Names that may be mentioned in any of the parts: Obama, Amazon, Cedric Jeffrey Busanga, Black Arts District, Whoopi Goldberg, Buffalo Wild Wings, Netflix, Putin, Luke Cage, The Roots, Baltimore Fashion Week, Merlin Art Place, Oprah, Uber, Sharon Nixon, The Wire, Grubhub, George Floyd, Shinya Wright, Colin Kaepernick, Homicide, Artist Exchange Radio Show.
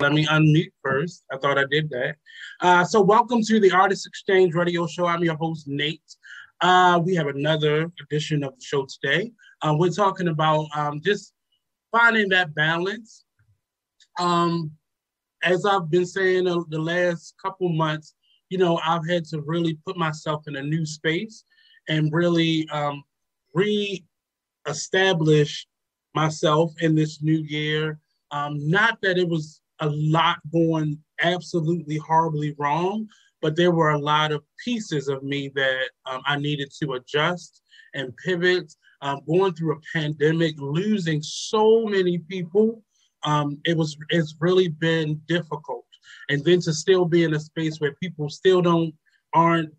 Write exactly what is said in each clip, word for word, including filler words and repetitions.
Let me unmute first. I thought I did that. Uh, so welcome to the Artist Exchange Radio Show. I'm your host, Nate. Uh, we have another edition of the show today. Uh, we're talking about um, just finding that balance. Um, as I've been saying uh, the last couple months, you know, I've had to really put myself in a new space and really um, re-establish myself in this new year. Um, not that it was a lot going absolutely horribly wrong, but there were a lot of pieces of me that um, I needed to adjust and pivot. Um, going through a pandemic, losing so many people, um, it was it's really been difficult. And then to still be in a space where people still don't aren't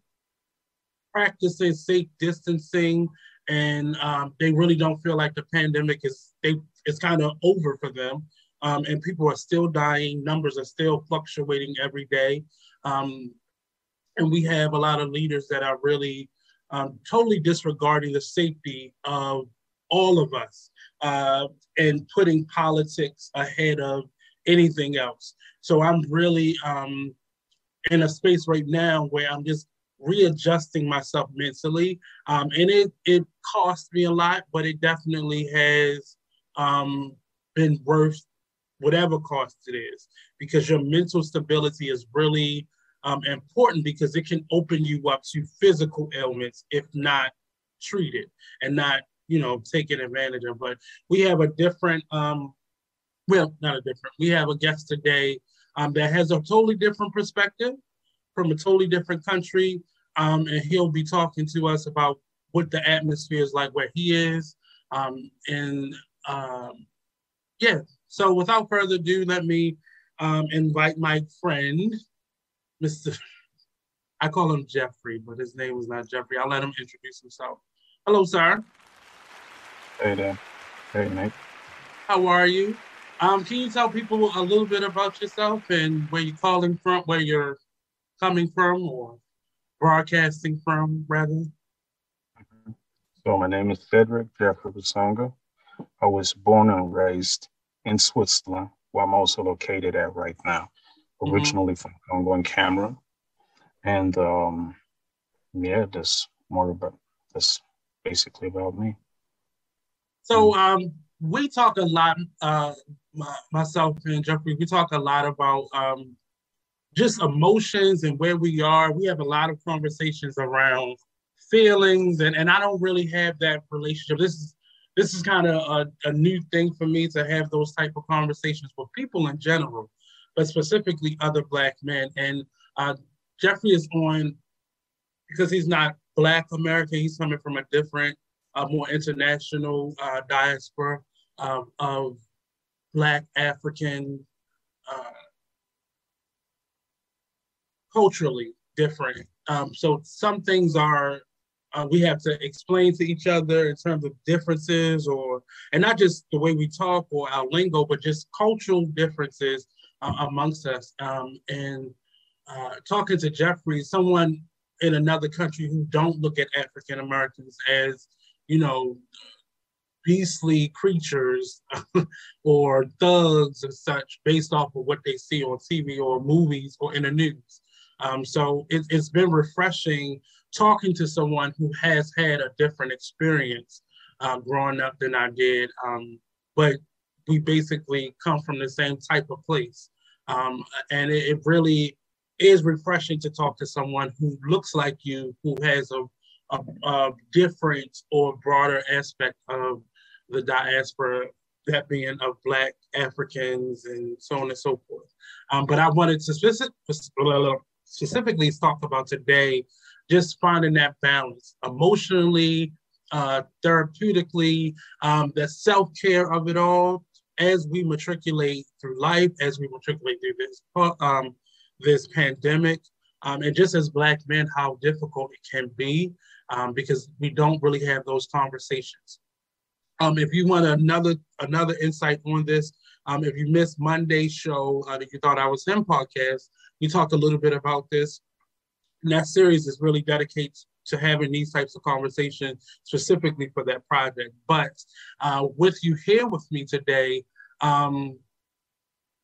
practicing safe distancing, and um, they really don't feel like the pandemic is they it's kind of over for them. Um, and people are still dying. Numbers are still fluctuating every day. Um, and we have a lot of leaders that are really um, totally disregarding the safety of all of us uh, and putting politics ahead of anything else. So I'm really um, in a space right now where I'm just readjusting myself mentally. Um, and it, it cost me a lot, but it definitely has um, been worth whatever cost it is, because your mental stability is really um, important, because it can open you up to physical ailments if not treated and not, you know, taken advantage of. But we have a different, um, well, not a different, we have a guest today um, that has a totally different perspective from a totally different country. Um, and he'll be talking to us about what the atmosphere is like where he is. Um, and um, yeah. So without further ado, let me um, invite my friend, Mister I call him Jeffrey, but his name was not Jeffrey. I'll let him introduce himself. Hello, sir. Hey there. Hey, Nate. How are you? Um, can you tell people a little bit about yourself and where you're calling from, where you're coming from, or broadcasting from, rather? So my name is Cedric Jeffrey Busanga. I was born and raised in Switzerland, where I'm also located at right now, originally mm-hmm. from Congo and Cameroon. And um, yeah, that's more about, that's basically about me. So um, we talk a lot, uh, myself and Jeffrey, we talk a lot about um, just emotions and where we are. We have a lot of conversations around feelings, and, and I don't really have that relationship. This is This is kind of a, a new thing for me to have those type of conversations with people in general, but specifically other Black men. And uh, Jeffrey is on, because he's not Black American, he's coming from a different, uh, more international uh, diaspora uh, of Black African, uh, culturally different. Um, so some things are, Uh, we have to explain to each other in terms of differences, or, and not just the way we talk or our lingo, but just cultural differences uh, amongst us. Um, and uh, talking to Jeffrey, someone in another country who don't look at African Americans as, you know, beastly creatures or thugs and such, based off of what they see on T V or movies or in the news. Um, so it, it's been refreshing talking to someone who has had a different experience uh, growing up than I did, um, but we basically come from the same type of place. Um, and it, it really is refreshing to talk to someone who looks like you, who has a, a, a different or broader aspect of the diaspora, that being of Black Africans and so on and so forth. Um, but I wanted to specific, specifically talk about today just finding that balance emotionally, uh, therapeutically, um, the self-care of it all as we matriculate through life, as we matriculate through this um, this pandemic, um, and just as Black men, how difficult it can be, um, because we don't really have those conversations. Um, if you want another another insight on this, um, if you missed Monday's show, uh, if you thought I was him podcast, we talked a little bit about this. And that series is really dedicated to having these types of conversations specifically for that project. But uh, with you here with me today, um,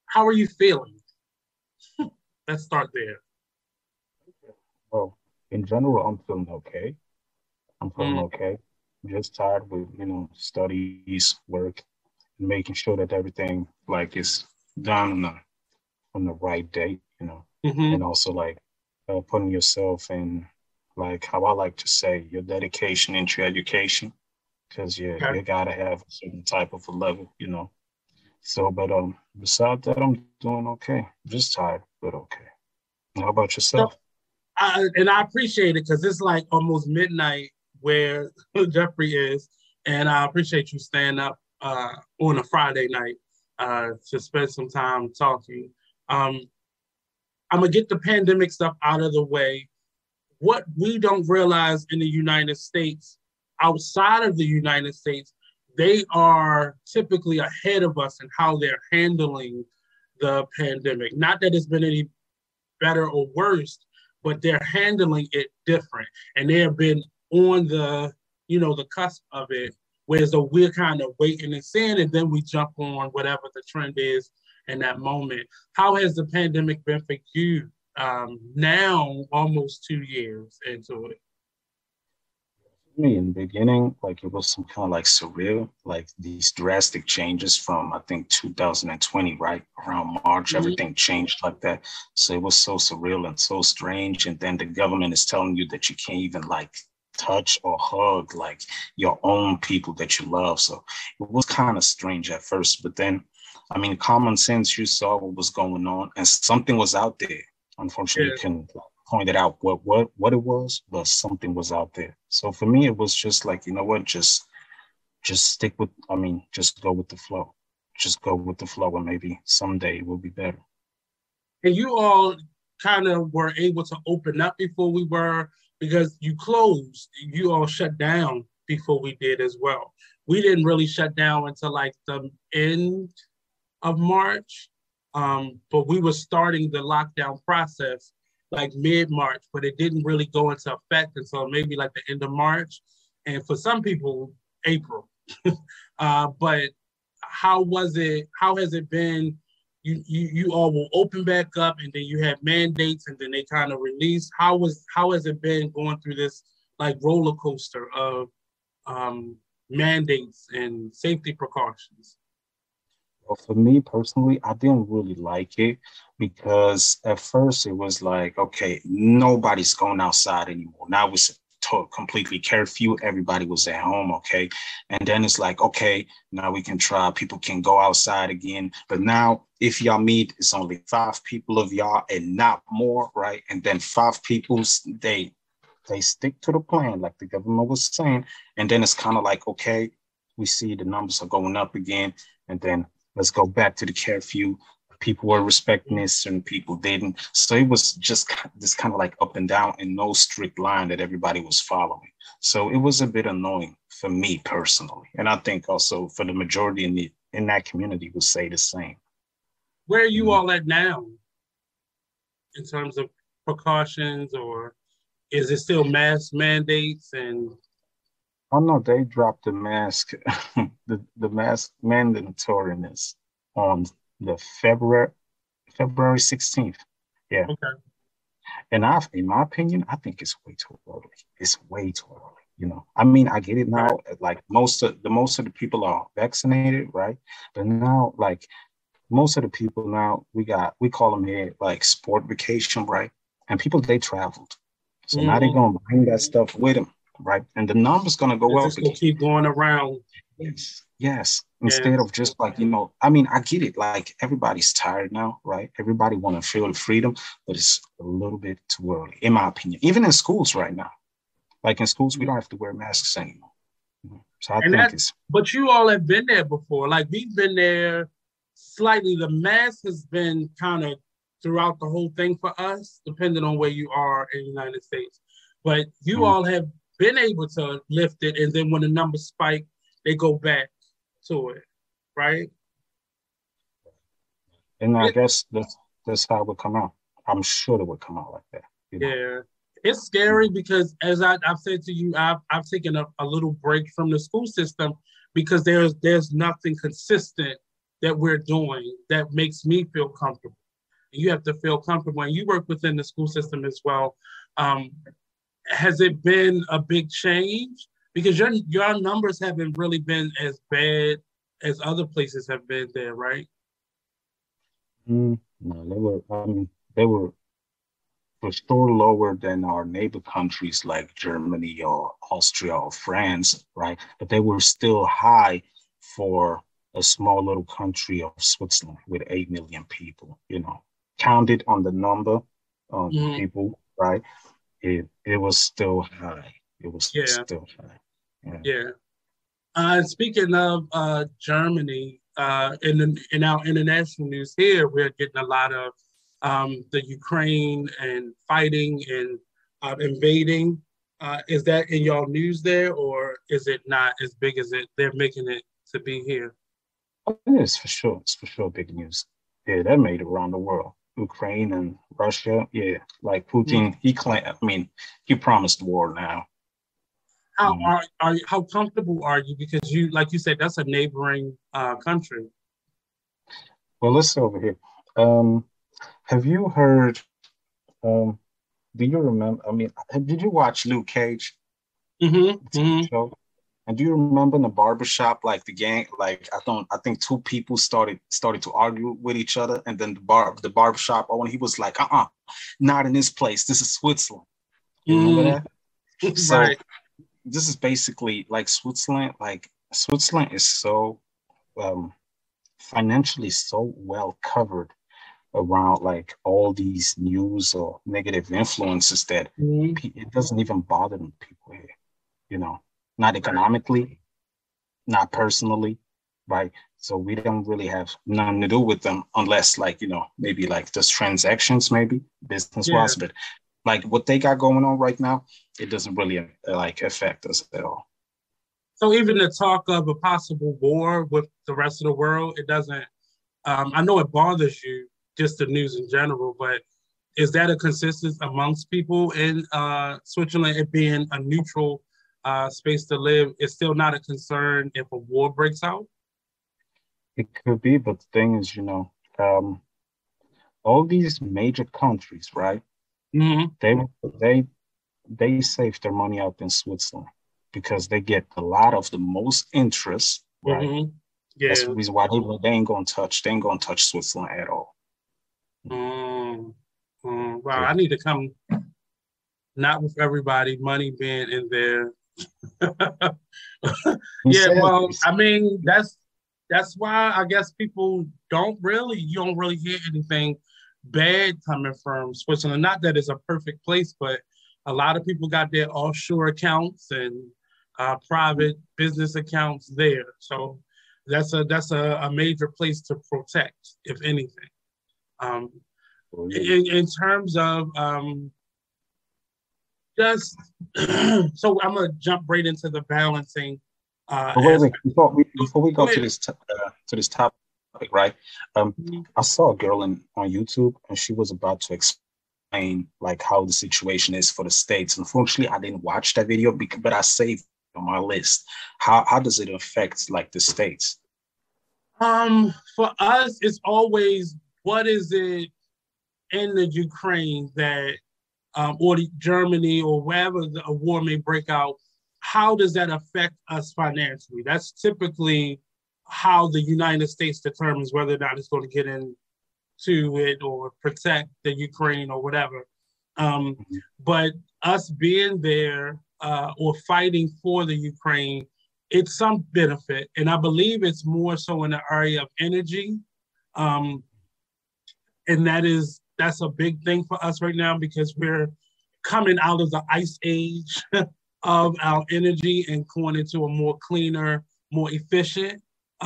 how are you feeling? Let's start there. Well, in general, I'm feeling okay. I'm feeling mm. okay. I'm just tired with, you know, studies, work, and making sure that everything, like, is done on the, on the right day, you know, mm-hmm. and also, like, uh, putting yourself in, like, how I like to say, your dedication into education, because you, okay. you got to have a certain type of a level, you know. So, but um, besides that, I'm doing okay. I'm just tired, but okay. How about yourself? So, I, and I appreciate it, because it's like almost midnight where Jeffrey is, and I appreciate you staying up uh, on a Friday night uh, to spend some time talking. Um, I'm going to get the pandemic stuff out of the way. What we don't realize in the United States, outside of the United States, they are typically ahead of us in how they're handling the pandemic. Not that it's been any better or worse, but they're handling it different. And they have been on the, you know, the cusp of it, whereas we're kind of waiting and seeing, and then we jump on whatever the trend is in that moment. How has the pandemic been for you um, now, almost two years into it? Me in the beginning, like, it was some kind of like surreal, like these drastic changes from, I think, two thousand twenty, right around March, mm-hmm. everything changed like that. So it was so surreal and so strange. And then the government is telling you that you can't even, like, touch or hug, like, your own people that you love. So it was kind of strange at first, but then, I mean, common sense, you saw what was going on, and something was out there. Unfortunately, yeah. you couldn't point it out what, what, what it was, but something was out there. So for me, it was just like, you know what, just, just stick with, I mean, just go with the flow. Just go with the flow, and maybe someday it will be better. And you all kind of were able to open up before we were, because you closed, you all shut down before we did as well. We didn't really shut down until like the end of March, um, but we were starting the lockdown process like mid-March, but it didn't really go into effect until maybe like the end of March, and for some people, April. uh, but how was it, how has it been? You, you you all will open back up, and then you have mandates, and then they kind of release. How was how has it been going through this like roller coaster of um, mandates and safety precautions? For me personally, I didn't really like it, because at first it was like, okay, nobody's going outside anymore. Now it's completely curfew. Everybody was at home, okay? And then it's like, okay, now we can try. People can go outside again. But now if y'all meet, it's only five people of y'all and not more, right? And then five people, they, they stick to the plan, like the government was saying. And then it's kind of like, okay, we see the numbers are going up again. And then let's go back to the curfew. People were respecting it, certain people didn't. So it was just this kind of like up and down, and no strict line that everybody was following. So it was a bit annoying for me personally. And I think also for the majority in the in that community would say the same. Where are you mm-hmm. all at now in terms of precautions, or is it still mask mandates and... Oh no, they dropped the mask, the, the mask mandatoriness on the February February sixteenth. Yeah. Okay. And I, in my opinion, I think it's way too early. It's way too early. You know, I mean, I get it now. Like most of the most of the people are vaccinated, right? But now, like most of the people now, we got we call them here like sport vacation, right? And people they traveled, so mm-hmm. now they're gonna bring that stuff with them. Right, and the number's gonna go up. It's gonna keep going around. Yes, yes. Instead yes. of just like, you know, I mean, I get it. Like everybody's tired now, right? Everybody want to feel freedom, but it's a little bit too early, in my opinion. Even in schools right now, like in schools, we don't have to wear masks anymore. So I and think it's. But you all have been there before. Like we've been there slightly. The mask has been kind of throughout the whole thing for us, depending on where you are in the United States. But you mm-hmm. all have been able to lift it, and then when the numbers spike, they go back to it, right? And I it, guess that's, that's how it would come out. I'm sure it would come out like that. You know? Yeah. It's scary because, as I, I've said to you, I've, I've taken a, a little break from the school system because there's, there's nothing consistent that we're doing that makes me feel comfortable. And you have to feel comfortable. And you work within the school system as well. Um, has it been a big change? Because your, your numbers haven't really been as bad as other places have been there, right? Mm, no, they were, I mean, they were for sure lower than our neighbor countries like Germany or Austria or France, right? But they were still high for a small little country of Switzerland with eight million people, you know, counted on the number of yeah. people, right? It it was still high. It was yeah. still high. Yeah. yeah. Uh, speaking of uh, Germany, uh, in the, in our international news here, we're getting a lot of um, the Ukraine and fighting and uh, invading. Uh, is that in y'all news there, or is it not as big as it they're making it to be here? Oh, it is for sure. It's for sure big news. Yeah, that made it around the world. Ukraine and Russia. Yeah, like Putin, yeah. he claimed, I mean, he promised war now. How um, are, are how comfortable are you? Because you, like you said, that's a neighboring uh, country. Well, let's see over here. Um, have you heard? Um, do you remember? I mean, did you watch Luke Cage? Mm-hmm. Mm-hmm. And do you remember in the barbershop, like the gang, like I don't, I think two people started started to argue with each other, and then the bar, the barbershop owner, he was like, "Uh, uh-uh, not in this place. This is Switzerland." You mm. remember that? So right. This is basically like Switzerland. Like Switzerland is so um, financially so well covered around like all these news or negative influences that mm. pe- it doesn't even bother them people here, you know. Not economically, not personally, right? So we don't really have nothing to do with them unless like, you know, maybe like just transactions, maybe business-wise, yeah. but like what they got going on right now, it doesn't really like affect us at all. So even the talk of a possible war with the rest of the world, it doesn't, um, I know it bothers you, just the news in general, but is that a consensus amongst people in uh, Switzerland, it being a neutral Uh, space to live? Is still not a concern if a war breaks out? It could be, but the thing is, you know, um, all these major countries, right? Mm-hmm. They they they save their money out in Switzerland because they get a lot of the most interest, right? Mm-hmm. Yeah. That's the reason why they, they ain't gonna touch. They ain't gonna touch Switzerland at all. Mm-hmm. Wow, yeah. I need to come. Not with everybody, money being in there. Yeah, well, I mean, that's that's why I guess people don't really, you don't really hear anything bad coming from Switzerland. Not that it's a perfect place, but a lot of people got their offshore accounts and uh, private business accounts there. So that's a that's a, a major place to protect, if anything. Um, oh, yeah. in, in terms of um, just so I'm gonna jump right into the balancing. Uh, oh, wait, wait. Before we before we go, go to this t- uh, to this topic, right? Um, mm-hmm. I saw a girl in, on YouTube, and she was about to explain like how the situation is for the states. Unfortunately, I didn't watch that video, because, but I saved it on my list. How how does it affect like the states? Um, for us, it's always what is it in the Ukraine that. Um, or the Germany or wherever the, a war may break out, how does that affect us financially? That's typically how the United States determines whether or not it's going to get into it or protect the Ukraine or whatever. Um, but us being there uh, or fighting for the Ukraine, it's some benefit. And I believe it's more so in the area of energy. Um, and that is, That's a big thing for us right now because we're coming out of the ice age of our energy and going into a more cleaner, more efficient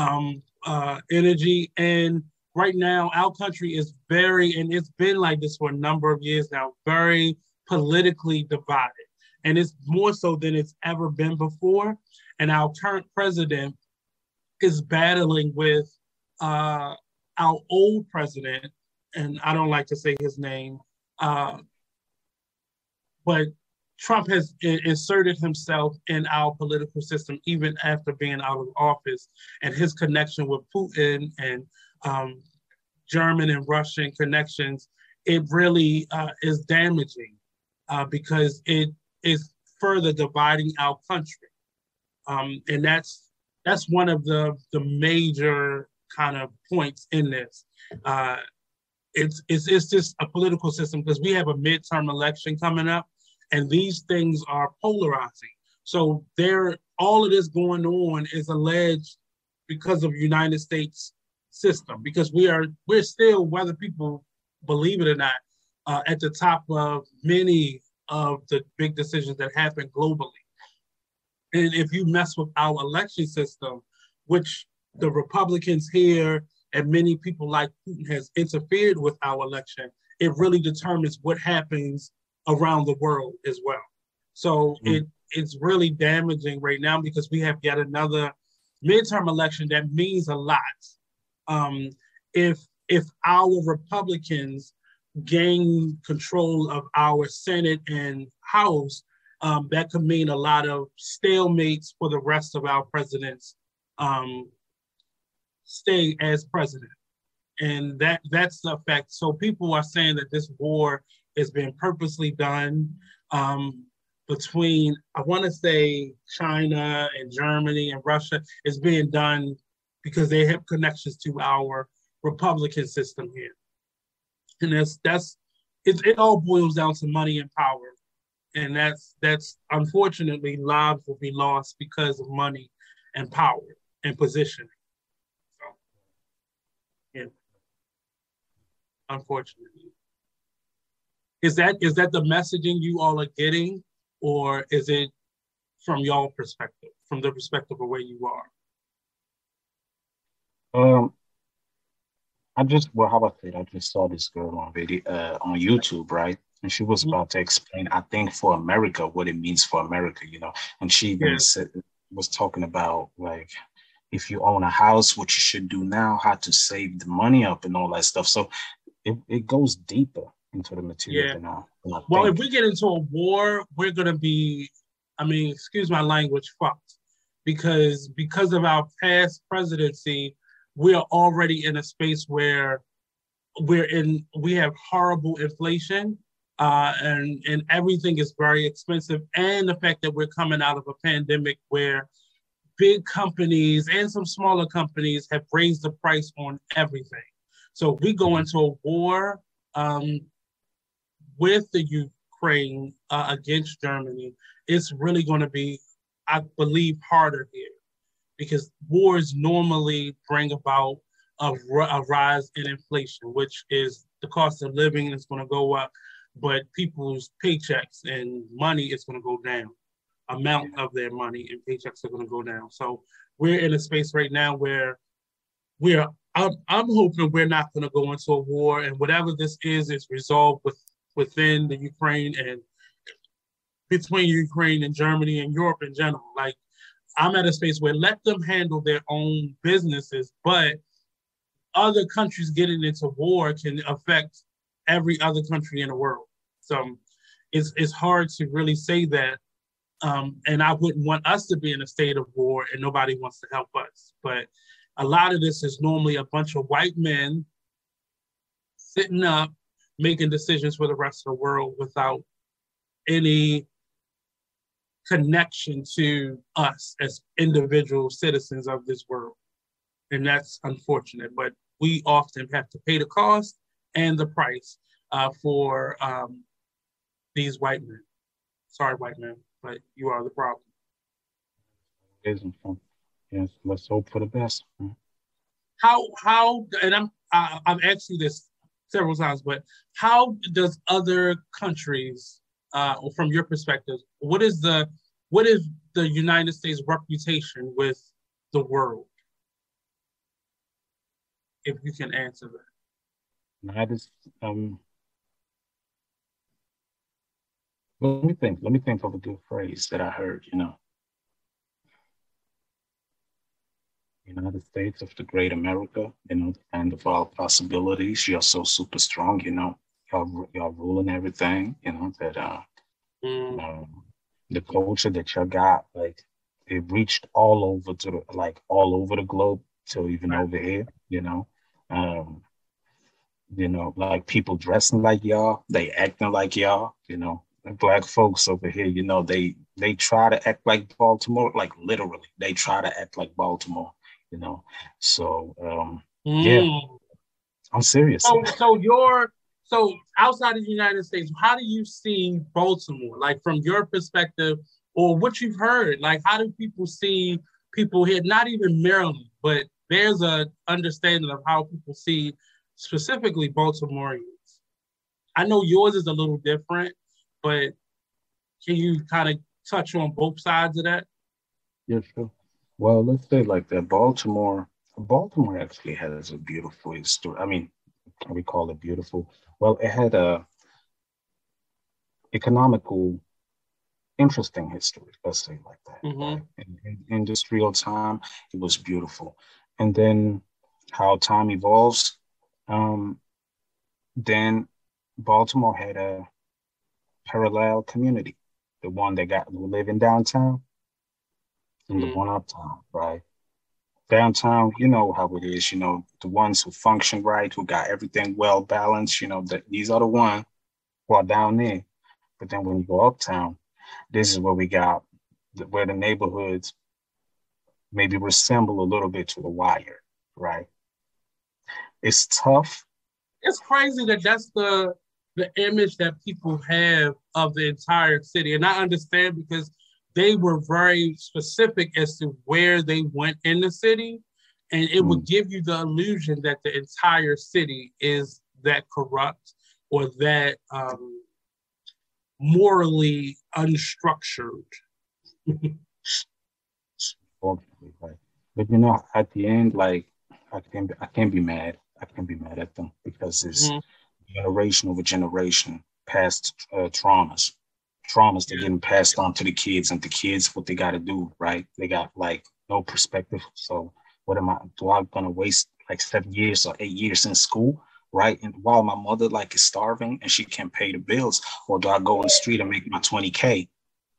um, uh, energy. And right now, our country is very, and it's been like this for a number of years now, very politically divided. And it's more so than it's ever been before. And our current president is battling with uh, our old president, and I don't like to say his name, uh, but Trump has inserted himself in our political system, even after being out of office, and his connection with Putin and um, German and Russian connections, it really uh, is damaging uh, because it is further dividing our country. Um, and that's that's one of the, the major kind of points in this. Uh, it's, it's, it's just a political system because we have a midterm election coming up, and these things are polarizing. So there, all of this going on is alleged because of the United States system, because we are, we're still, whether people believe it or not, uh, at the top of many of the big decisions that happen globally. And if you mess with our election system, which the Republicans here and many people like Putin has interfered with our election, it really determines what happens around the world as well. So mm-hmm. it it's really damaging right now because we have yet another midterm election that means a lot. Um, if if our Republicans gain control of our Senate and House, um, that could mean a lot of stalemates for the rest of our presidents um, stay as president. And that that's the effect. So people are saying that this war has been purposely done um, between, I want to say, China and Germany and Russia. It's being done because they have connections to our Republican system here. And that's, that's it, it all boils down to money and power. And that's, that's unfortunately, lives will be lost because of money and power and positioning. So, yeah, unfortunately. Is that is that the messaging you all are getting, or is it from y'all perspective, from the perspective of where you are? Um, I just well, how about that? I just saw this girl on video uh, on YouTube, right? And she was mm-hmm. about to explain, I think, for America what it means for America, you know. And she yeah. was, was talking about like, if you own a house, what you should do now, how to save the money up, and all that stuff. So it it goes deeper into the material. Yeah. Than I, than I well, think. If we get into a war, we're gonna be, I mean, excuse my language, fucked. Because because of our past presidency, we are already in a space where we're in, we have horrible inflation, uh, and, and everything is very expensive. And the fact that we're coming out of a pandemic where big companies and some smaller companies have raised the price on everything. So if we go into a war, um, with the Ukraine uh, against Germany, it's really going to be, I believe, harder here because wars normally bring about a, a rise in inflation, which is the cost of living is going to go up, but people's paychecks and money is going to go down. Amount of their money and paychecks are going to go down. So we're in a space right now where we're, I'm, I'm hoping we're not going to go into a war, and whatever this is, is resolved with, within the Ukraine and between Ukraine and Germany and Europe in general. Like, I'm at a space where let them handle their own businesses, but other countries getting into war can affect every other country in the world. So it's, it's hard to really say that. Um, and I wouldn't want us to be in a state of war and nobody wants to help us. But a lot of this is normally a bunch of white men sitting up, making decisions for the rest of the world without any connection to us as individual citizens of this world. And that's unfortunate, but we often have to pay the cost and the price uh, for um, these white men. Sorry, white men, but you are the problem. Isn't fun. Yes, let's hope for the best. How, how, and I'm, I, I've asked you this several times, but how does other countries, uh, from your perspective, what is the, what is the United States reputation with the world? If you can answer that. That is, um, let me think, let me think of a good phrase that I heard, you know. United States of the Great America, you know, the land of all possibilities. You're so super strong, you know, you're, you're ruling everything, you know, that uh, Mm. Um, the culture that y'all got, like, it reached all over to the, like all over the globe. So even over here, you know, um, you know, like people dressing like y'all, they acting like y'all, you know, black folks over here, you know, they they try to act like Baltimore, like literally, they try to act like Baltimore, you know. So um, mm. yeah, I'm serious. So, so your so outside of the United States, how do you see Baltimore, like from your perspective? Or what you've heard, like how do people see people here? Not even Maryland, but there's a understanding of how people see specifically Baltimoreans. I know yours is a little different, but can you kind of touch on both sides of that? Yeah, sure. Well, let's say like that. Baltimore, Baltimore actually has a beautiful history. I mean, can we call it beautiful? Well, it had a economical. Interesting history, let's say like that. Mm-hmm. Right? In, in industrial time, it was beautiful. And then how time evolves, um, then Baltimore had a parallel community, the one that got who live in downtown and mm-hmm. the one uptown, right? Downtown, you know how it is, you know, the ones who function right, who got everything well balanced, you know, that these are the ones who are down there. But then when you go uptown, this is where we got, where the neighborhoods maybe ressemble a little bit to The Wire, right? It's tough. It's crazy that that's the the image that people have of the entire city. And I understand because they were very specific as to where they went in the city. And it mm. would give you the illusion that the entire city is that corrupt or that... Um, morally unstructured. Right. But you know, at the end, like I can I can't be mad. I can't be mad at them because it's mm-hmm. generation over generation past uh, traumas, traumas that yeah. getting passed on to the kids, and the kids what they got to do, right? They got like no perspective. So what am I? Do I gonna waste like seven years or eight years in school? Right? And while my mother like is starving and she can't pay the bills, or do I go on the street and make my twenty K,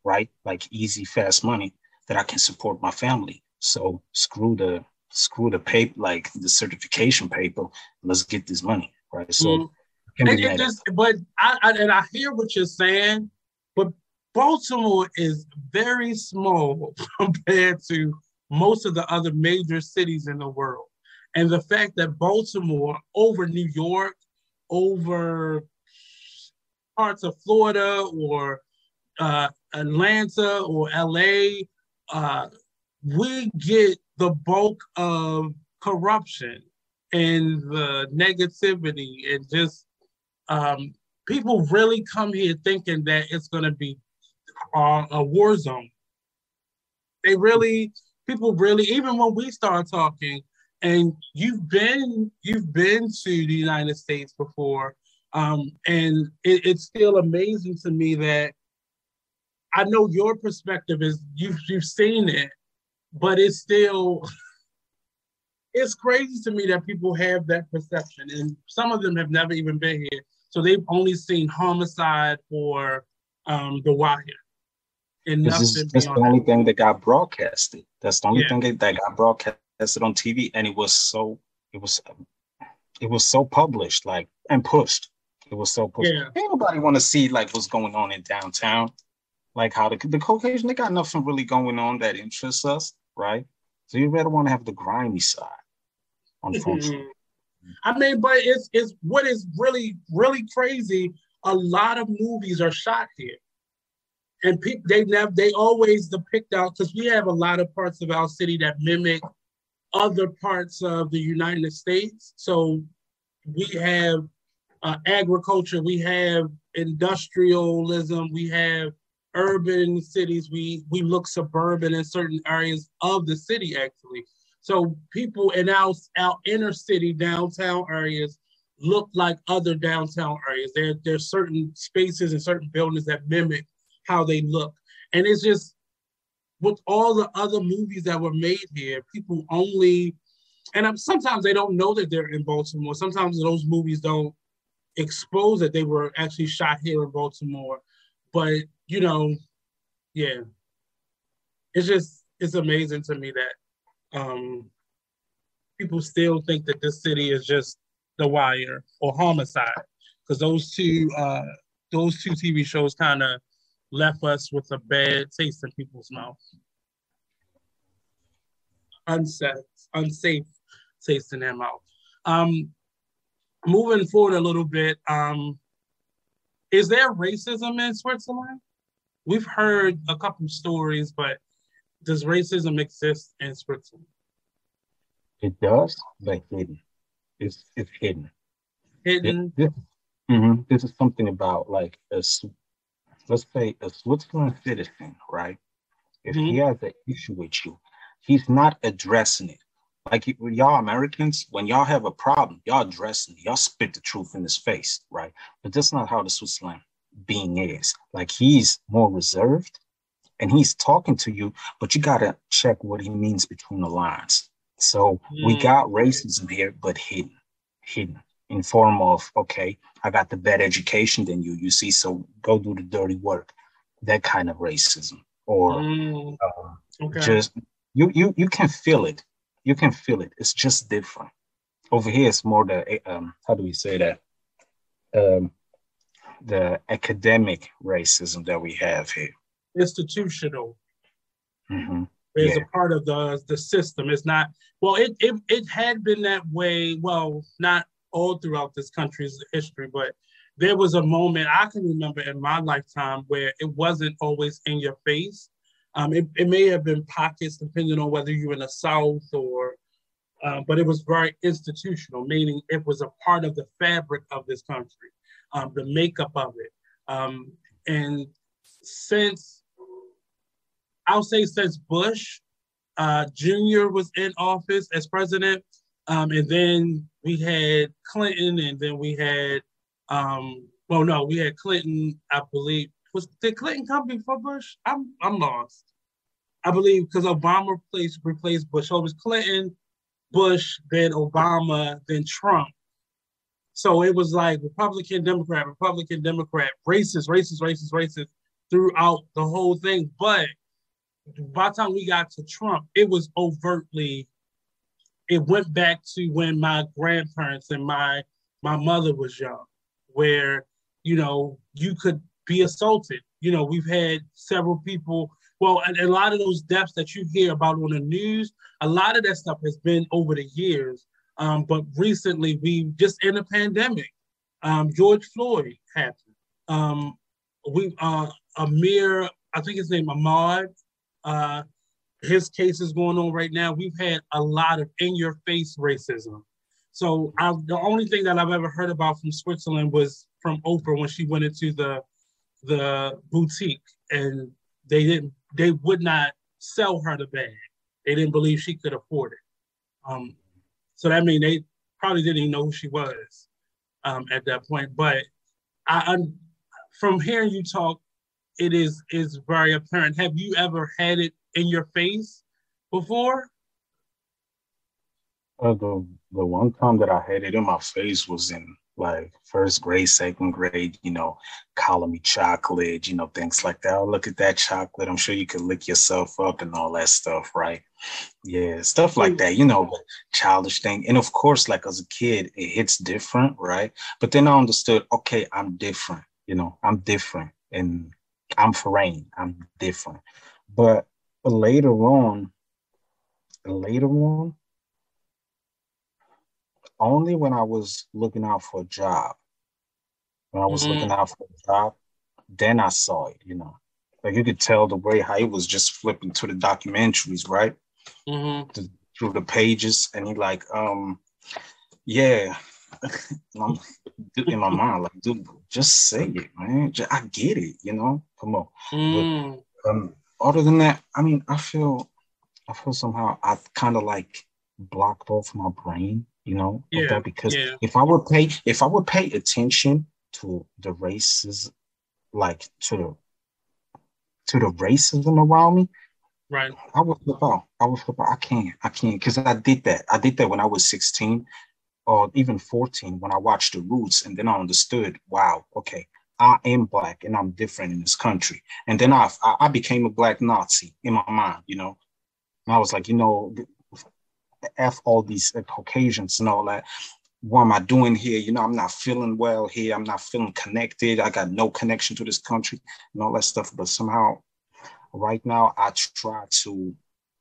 right? Like easy, fast money that I can support my family. So screw the, screw the paper, like the certification paper, let's get this money, right? So mm. can and it just, but I, I, and I hear what you're saying, but Baltimore is very small compared to most of the other major cities in the world. And the fact that Baltimore over New York, over parts of Florida or uh, Atlanta or L A, uh, we get the bulk of corruption and the negativity and just um, people really come here thinking that it's going to be uh, a war zone. They really, people really, even when we start talking, and you've been you've been to the United States before, um, and it, it's still amazing to me that I know your perspective is you've you've seen it, but it's still it's crazy to me that people have that perception, and some of them have never even been here, so they've only seen Homicide or um, The Wire. And that's the only thing that got broadcasted. That's the only yeah. thing that got broadcasted. It on T V, and it was so it was it was so published, like, and pushed. It was so pushed. Yeah. Ain't nobody want to see like what's going on in downtown, like how the the Caucasian, they got nothing really going on that interests us, right? So you rather want to have the grimy side, unfortunately. I mean, but it's it's what is really really crazy. A lot of movies are shot here, and people they never they always depict out because we have a lot of parts of our city that mimic other parts of the United States. So we have uh, agriculture, we have industrialism, we have urban cities, we, we look suburban in certain areas of the city actually. So people in our, our inner city downtown areas look like other downtown areas. There, there's certain spaces and certain buildings that mimic how they look. And it's just, with all the other movies that were made here, people only, and sometimes they don't know that they're in Baltimore. Sometimes those movies don't expose that they were actually shot here in Baltimore. But you know, yeah, it's just, it's amazing to me that um, people still think that this city is just The Wire or Homicide, because those two uh, those two T V shows kind of left us with a bad taste in people's mouth. Unsafe, unsafe taste in their mouth. Um, moving forward a little bit, um, is there racism in Switzerland? We've heard a couple stories, but does racism exist in Switzerland? It does, but hidden. It's it's hidden. Hidden. This, this, mm-hmm, this is something about like a, let's say a Switzerland citizen, right? If mm-hmm. he has an issue with you, he's not addressing it. Like y'all Americans, when y'all have a problem, y'all addressing it. Y'all spit the truth in his face, right? But that's not how the Switzerland being is. Like he's more reserved and he's talking to you, but you gotta check what he means between the lines. So mm. we got racism here, but hidden, hidden in form of, okay, I got the better education than you, you see, so go do the dirty work. That kind of racism or mm. uh, okay. just, you you you can feel it. You can feel it. It's just different. Over here, it's more the, um, how do we say that? Um, the academic racism that we have here. Institutional. Mm-hmm. It's yeah. a part of the the system. It's not, well, it, it it had been that way, well, not all throughout this country's history, but there was a moment I can remember in my lifetime where it wasn't always in your face. Um, it, it may have been pockets depending on whether you're in the South or, uh, but it was very institutional, meaning it was a part of the fabric of this country, um, the makeup of it. Um, and since, I'll say since Bush uh, Junior was in office as president, um, and then we had Clinton, and then we had, um, well, no, we had Clinton, I believe. Was, did Clinton come before Bush? I'm I'm lost. I believe because Obama replaced, replaced Bush. So it was Clinton, Bush, then Obama, then Trump. So it was like Republican, Democrat, Republican, Democrat, racist, racist, racist, racist throughout the whole thing. But by the time we got to Trump, it was overtly, it went back to when my grandparents and my, my mother was young, where, you know, you could be assaulted. You know, we've had several people, well, and a lot of those deaths that you hear about on the news, a lot of that stuff has been over the years. Um, but recently, we just in a pandemic, um, George Floyd happened. Um, we, uh, Amir, I think his name, Ahmaud, uh, his case is going on right now. We've had a lot of in-your-face racism. So I, the only thing that I've ever heard about from Switzerland was from Oprah when she went into the the boutique and they didn't, they would not sell her the bag. They didn't believe she could afford it. Um, so that means they probably didn't even know who she was um, at that point. But I, I'm, from hearing you talk, it is is very apparent. Have you ever had it in your face before? Uh, the, the one time that I had it in my face was in like first grade, second grade, you know, calling me chocolate, you know, things like that. Oh, look at that chocolate. I'm sure you could lick yourself up and all that stuff, right? Yeah, stuff like that, you know, childish thing. And of course, like as a kid, it hits different, right? But then I understood, okay, I'm different, you know, I'm different and I'm foreign, I'm different. But later on, later on, only when I was looking out for a job, when I was mm-hmm. looking out for a job, then I saw it, you know. Like you could tell the way how he was just flipping to the documentaries, right? Mm-hmm. To, through the pages. And he like, um, yeah. I'm in my mind, like, dude, just say it, man. Just, I get it, you know? Come on. Mm. But, um, other than that, I mean, I feel, I feel somehow I kind of like blocked off my brain. You know, yeah, that because yeah. if I would pay, if I would pay attention to the races, like to to the racism around me, right? I would flip out. I would flip out. I can't. I can't because I did that. I did that when I was sixteen, or even fourteen when I watched The Roots, and then I understood. Wow, okay, I am Black and I'm different in this country. And then I, I became a Black Nazi in my mind, you know. And I was like, you know, F all these Caucasians and all that. What am I doing here? You know, I'm not feeling well here. I'm not feeling connected. I got no connection to this country and all that stuff. But somehow right now I try to,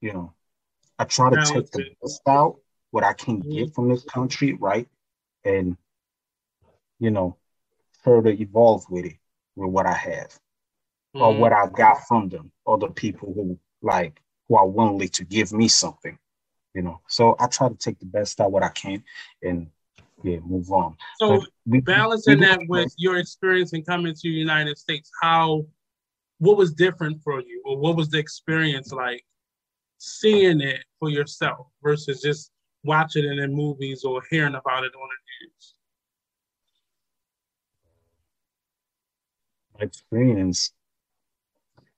you know, I try to take the best out, what I can get from this country, right? And, you know, further evolve with it, with what I have mm. or what I got from them or the people who like, who are willing to give me something, you know? So I try to take the best out what I can and yeah, move on. So we, balancing we, we, that with your experience in coming to the United States, how, what was different for you or what was the experience like seeing it for yourself versus just watching it in movies or hearing about it on the news? My experience,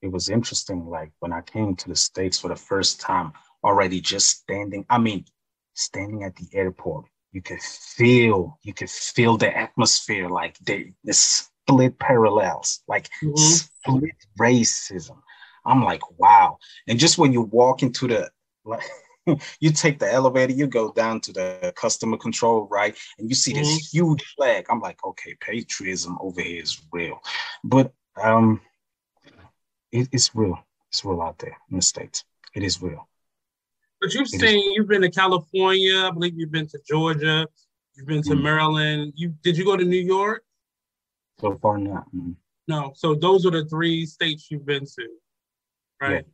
it was interesting. Like when I came to the States for the first time, already just standing, I mean, standing at the airport, you could feel, you could feel the atmosphere, like the, the split parallels, like mm-hmm. split racism. I'm like, wow. And just when you walk into the, like, you take the elevator, you go down to the customer control, right? And you see this mm-hmm. huge flag. I'm like, okay, patriotism over here is real. But um, it, it's real. It's real out there in the States. It is real. But you've it seen, is. You've been to California. I believe you've been to Georgia. You've been to mm-hmm. Maryland. You Did you go to New York? So far, not. Mm-hmm. No. So those are the three states you've been to, right? Yeah.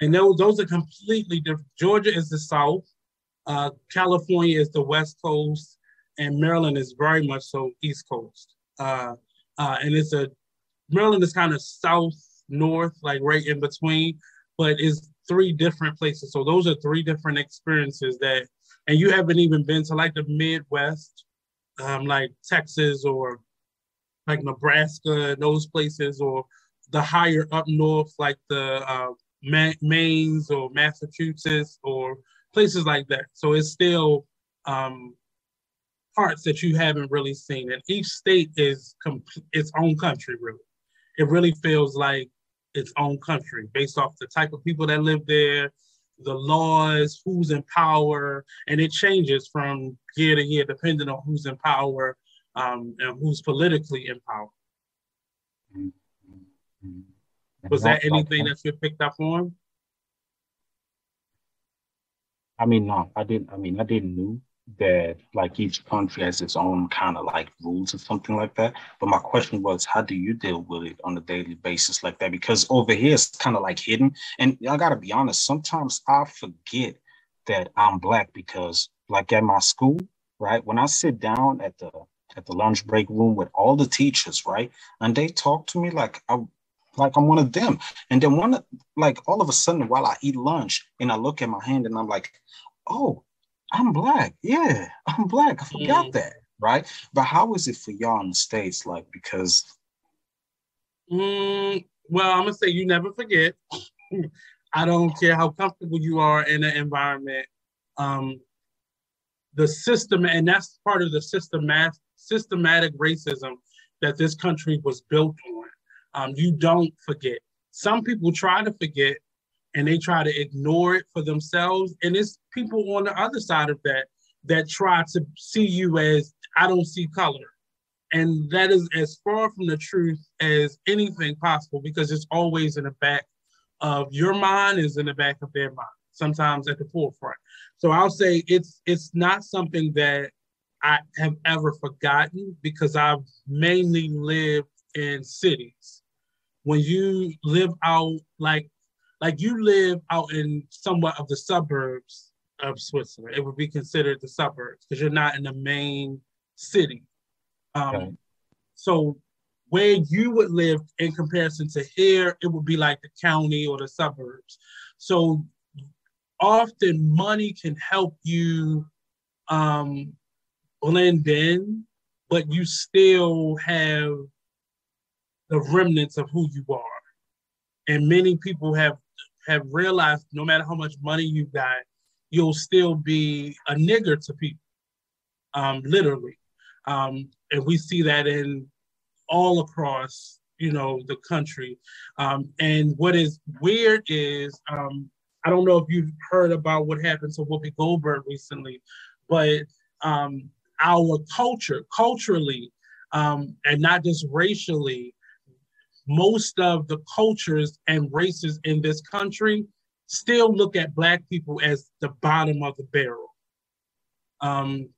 And those, those are completely different. Georgia is the South, uh, California is the West Coast, and Maryland is very much so East Coast. Uh, uh, and it's a, Maryland is kind of South, North, like right in between, but it's three different places. So those are three different experiences that, and you haven't even been to like the Midwest, um, like Texas or like Nebraska, those places, or the higher up North, like the, uh, Maine or Massachusetts or places like that. So it's still um, parts that you haven't really seen. And each state is comp- its own country, really. It really feels like its own country based off the type of people that live there, the laws, who's in power, and it changes from year to year depending on who's in power um, and who's politically in power. Mm-hmm. Was that anything that you picked up on? I mean, no, I didn't. I mean, I didn't know that like each country has its own kind of like rules or something like that. But my question was, how do you deal with it on a daily basis like that? Because over here, it's kind of like hidden. And I got to be honest, sometimes I forget that I'm Black because like at my school, right, when I sit down at the at the lunch break room with all the teachers, right, and they talk to me like I Like I'm one of them. And then one, like all of a sudden while I eat lunch and I look at my hand and I'm like, oh, I'm Black. Yeah, I'm Black. I forgot mm. that. Right. But how is it for y'all in the States? Like, because. Mm, well, I'm going to say you never forget. I don't care how comfortable you are in an environment. Um, the system, and that's part of the systemat- systematic racism that this country was built on. Um, you don't forget. Some people try to forget and they try to ignore it for themselves. And it's people on the other side of that that try to see you as, I don't see color. And that is as far from the truth as anything possible because it's always in the back of your mind is in the back of their mind, sometimes at the forefront. So I'll say it's it's not something that I have ever forgotten because I've mainly lived in cities. When you live out like like you live out in somewhat of the suburbs of Switzerland, it would be considered the suburbs because you're not in the main city. Um, okay. So where you would live in comparison to here, it would be like the county or the suburbs. So often money can help you um, blend in, but you still have the remnants of who you are. And many people have have realized no matter how much money you got, you'll still be a nigger to people, um, literally. Um, and we see that in all across, you know, the country. Um, and what is weird is, um, I don't know if you've heard about what happened to Whoopi Goldberg recently, but um, our culture, culturally, um, and not just racially, most of the cultures and races in this country still look at Black people as the bottom of the barrel. Um,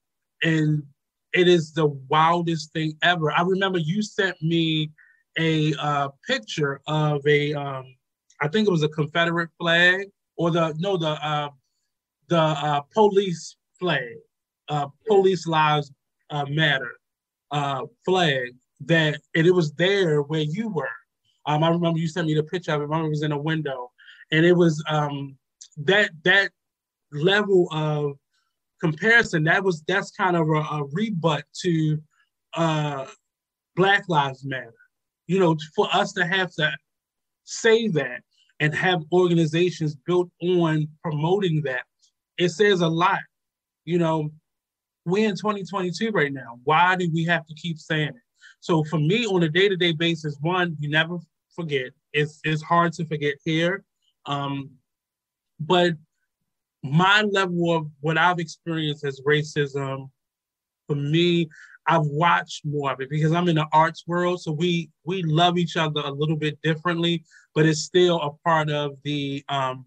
and it is the wildest thing ever. I remember you sent me a uh, picture of a, um, I think it was a Confederate flag, or the, no, the uh, the uh, police flag, uh, Police Lives uh, Matter uh, flag, that, and it was there where you were. Um, I remember you sent me the picture of it. I remember it was in a window. And it was um, that that level of comparison, that was that's kind of a, a rebut to uh, Black Lives Matter. You know, for us to have to say that and have organizations built on promoting that, it says a lot. You know, we're in twenty twenty-two right now. Why do we have to keep saying it? So for me, on a day-to-day basis, one, you never forget. It's, it's hard to forget here. Um, but my level of what I've experienced as racism, for me, I've watched more of it because I'm in the arts world. So we we love each other a little bit differently, but it's still a part of the um,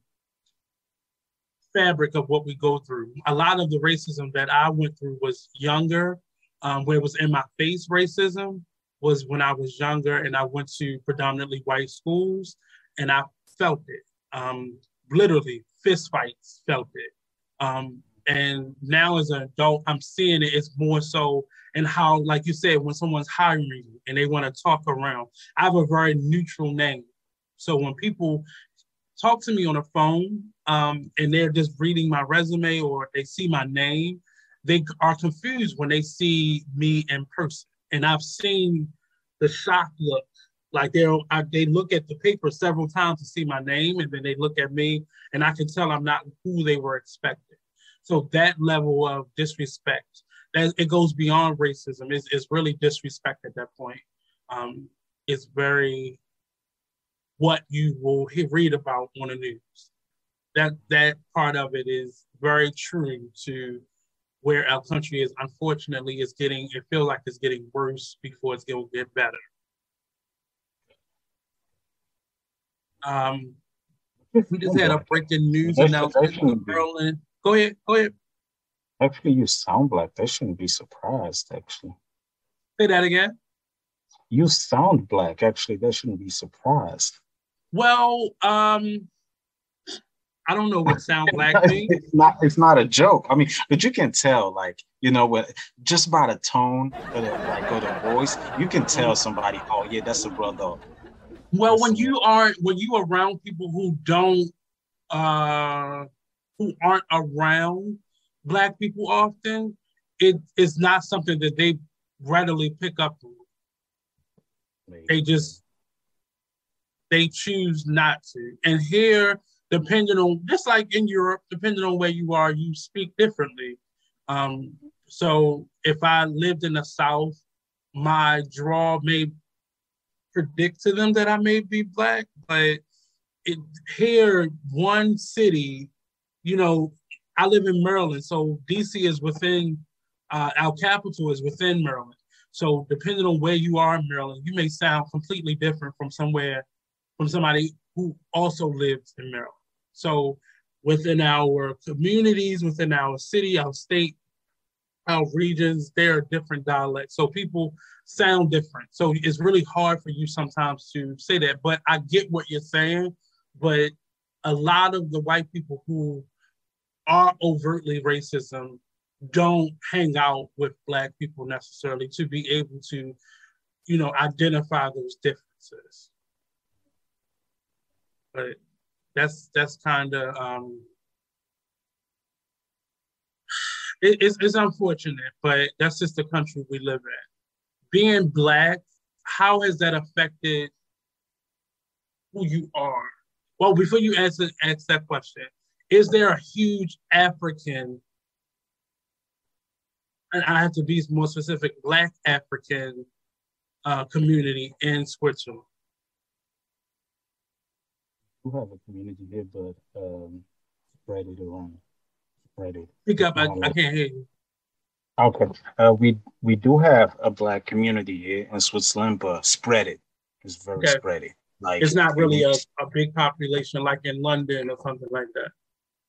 fabric of what we go through. A lot of the racism that I went through was younger, um, where it was in my face racism was when I was younger and I went to predominantly white schools and I felt it, um, literally fist fights, felt it. Um, And now as an adult, I'm seeing it, it's more so in how, like you said, when someone's hiring you and they want to talk around. I have a very neutral name. So when people talk to me on the phone um, and they're just reading my resume or they see my name, they are confused when they see me in person. And I've seen the shock look. Like they're, I, they look at the paper several times to see my name and then they look at me and I can tell I'm not who they were expecting. So that level of disrespect, that it goes beyond racism. It's, it's really disrespect at that point. Um, it's very what you will hear, read about on the news. That that part of it is very true to where our country is. Unfortunately, it's getting, it feels like it's getting worse before it's going to get better. Um, we just had a breaking news announcement from Merlin. Go ahead, go ahead. Actually, you sound Black. That shouldn't be surprised, actually. Say that again. You sound Black, actually. That shouldn't be surprised. Well, um, I don't know what sound Black means. It's not, it's not a joke. I mean, but you can tell, like, you know, with, just by the tone, or the, like, or the voice, you can tell somebody, oh, yeah, that's a brother. Well, that's when you are, when you around people who don't, uh, who aren't around Black people often, it is not something that they readily pick up on. Maybe. They just, they choose not to. And here, depending on, just like in Europe, depending on where you are, you speak differently. Um, so if I lived in the South, my draw may predict to them that I may be Black, but it, here, one city, you know, I live in Maryland, so D C is within, uh, our capital is within Maryland. So depending on where you are in Maryland, you may sound completely different from somewhere, from somebody who also lives in Maryland. So within our communities, within our city, our state, our regions, there are different dialects. So people sound different. So it's really hard for you sometimes to say that, but I get what you're saying, but a lot of the white people who are overtly racism don't hang out with Black people necessarily to be able to, you know, identify those differences. But that's that's kind of um, it, it's it's unfortunate, but that's just the country we live in. Being Black, how has that affected who you are? Well, before you answer ask that question, is there a huge African, and I have to be more specific, Black African uh, community in Switzerland. We have a community here, but um, spread it around. Spread it. Pick up, I, I can't hear you. Okay, uh, we we do have a Black community here in Switzerland, but spread it. It's very okay. spread it. Like it's not really a, a big population like in London or something like that.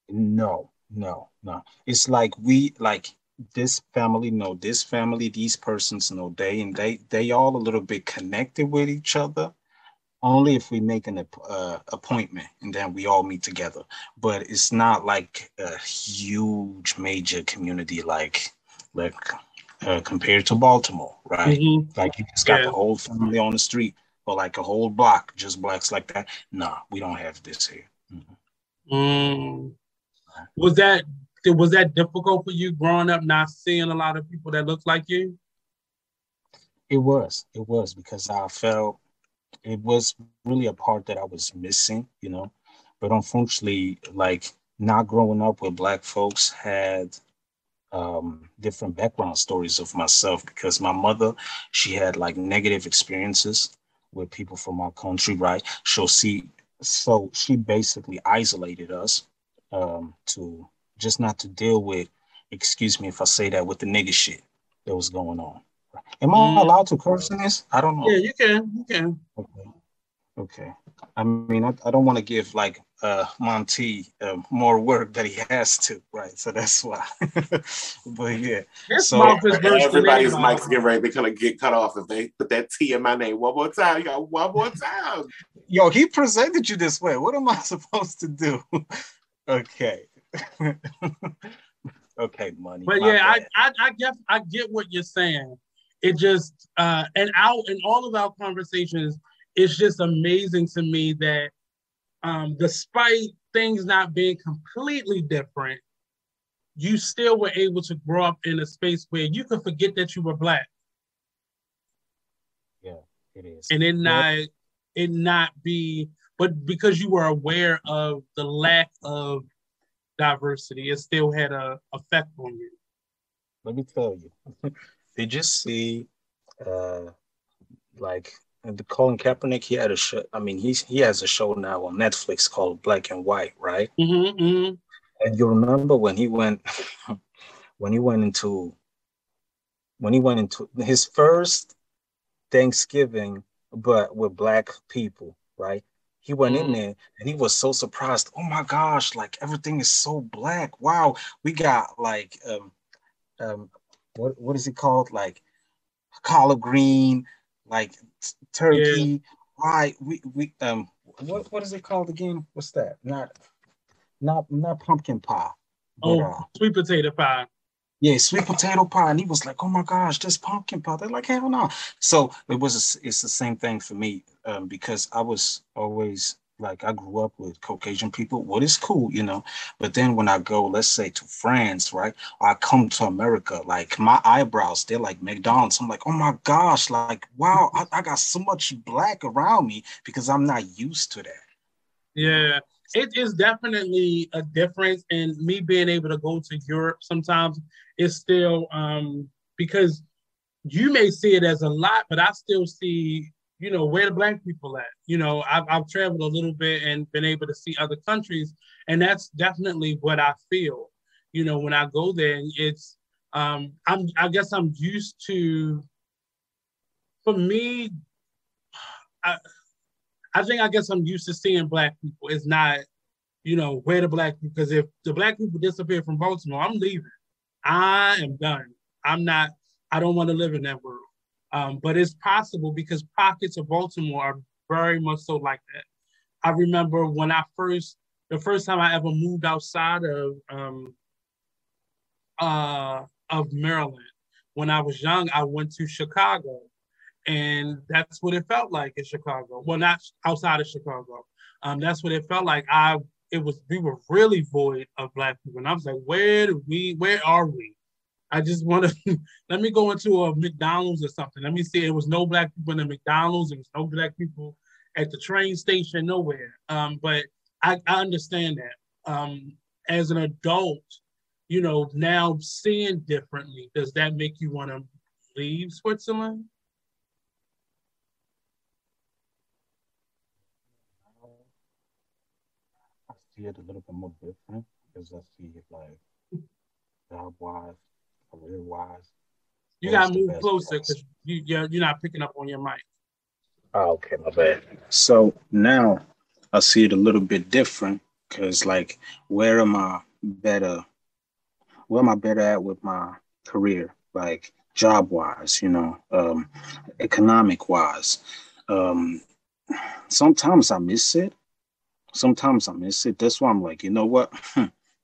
No, no, no. It's like we like this family know this family, these persons know they, and they they all a little bit connected with each other. Only if we make an uh, appointment and then we all meet together. But it's not like a huge major community like. Like uh, compared to Baltimore, right? Mm-hmm. Like you just got yeah. the whole family on the street, or like a whole block just Blacks like that. Nah, we don't have this here. Mm-hmm. mm. Was that was that difficult for you growing up, not seeing a lot of people that looked like you? It was. It was because I felt it was really a part that I was missing, you know. But unfortunately, like not growing up with Black folks had. Um, different background stories of myself because my mother, she had like negative experiences with people from our country, right? She'll see, so she basically isolated us um, to just not to deal with, excuse me if I say that, with the nigga shit that was going on. Am I allowed to curse in this? I don't know. Yeah, you can, you can. Okay. Okay. I mean, I, I don't want to give like uh, Monty uh, more work that he has to, right? So that's why. But yeah. That's so everybody's mics get ready. They're gonna get cut off if they put that T in my name one more time, y'all. One more time. Yo, he presented you this way. What am I supposed to do? Okay. Okay, money. But yeah, I, I I guess I get what you're saying. It just uh, and out in all of our conversations. It's just amazing to me that um, despite things not being completely different, you still were able to grow up in a space where you could forget that you were Black. Yeah, it is. And it not, it not be, but because you were aware of the lack of diversity, it still had an effect on you. Let me tell you. Did you see, uh, like, and the Colin Kaepernick, he had a show. I mean, he's he has a show now on Netflix called Black and White, right? Mm-hmm, mm-hmm. And you remember when he went, when he went into, when he went into his first Thanksgiving, but with Black people, right? He went mm-hmm. in there and he was so surprised. Oh my gosh! Like everything is so Black. Wow, we got like, um, um, what what is it called? Like collard green. Like turkey, why yeah. we we um what what is it called again? What's that? Not not not pumpkin pie. But, oh, uh, sweet potato pie. Yeah, sweet potato pie. And he was like, oh my gosh, this pumpkin pie. They're like, hell no. So it was a, it's the same thing for me um, because I was always like I grew up with Caucasian people. What is cool, you know? But then when I go, let's say to France, right? I come to America, like my eyebrows, they're like McDonald's. I'm like, oh my gosh, like, wow, I, I got so much Black around me because I'm not used to that. Yeah, it is definitely a difference. And me being able to go to Europe sometimes is still um, because you may see it as a lot, but I still see you know, where the Black people at? You know, I've, I've traveled a little bit and been able to see other countries. And that's definitely what I feel, you know, when I go there. It's, um, I'm, I guess I'm used to, for me, I, I think I guess I'm used to seeing Black people. It's not, you know, where the Black people, because if the Black people disappear from Baltimore, I'm leaving. I am done. I'm not, I don't want to live in that world. Um, but it's possible because pockets of Baltimore are very much so like that. I remember when I first, the first time I ever moved outside of um, uh, of Maryland, when I was young, I went to Chicago. And that's what it felt like in Chicago. Well, not outside of Chicago. Um, that's what it felt like. I, it was, we were really void of Black people. And I was like, where do we, where are we? I just want to, let me go into a McDonald's or something. Let me see, there was no Black people in the McDonald's. There was no Black people at the train station, nowhere. Um, but I, I understand that. Um, as an adult, you know, now seeing differently, does that make you want to leave Switzerland? see it a little bit more different because I see it like job wise, career wise. You gotta move closer because you you're, you're not picking up on your mic. Oh, okay, my bad. So now I see it a little bit different because, like, where am I better? Where am I better at with my career, like job wise, you know, um, economic wise? Um, sometimes I miss it. Sometimes I miss it. That's why I'm like, you know what?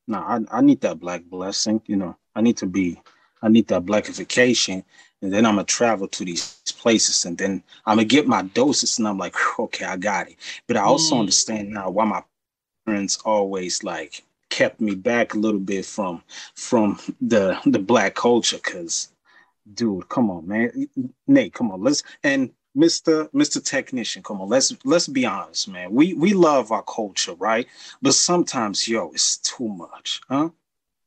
nah, I, I need that black blessing. You know, I need to be, I need that blackification. And then I'm going to travel to these places and then I'm going to get my doses and I'm like, okay, I got it. But I also mm. understand now why my parents always like kept me back a little bit from from the the black culture. Because, dude, come on, man. Nate, come on. Let's and Mister Mister Technician, come on. Let's let's be honest, man. We we love our culture, right? But sometimes, yo, it's too much, huh?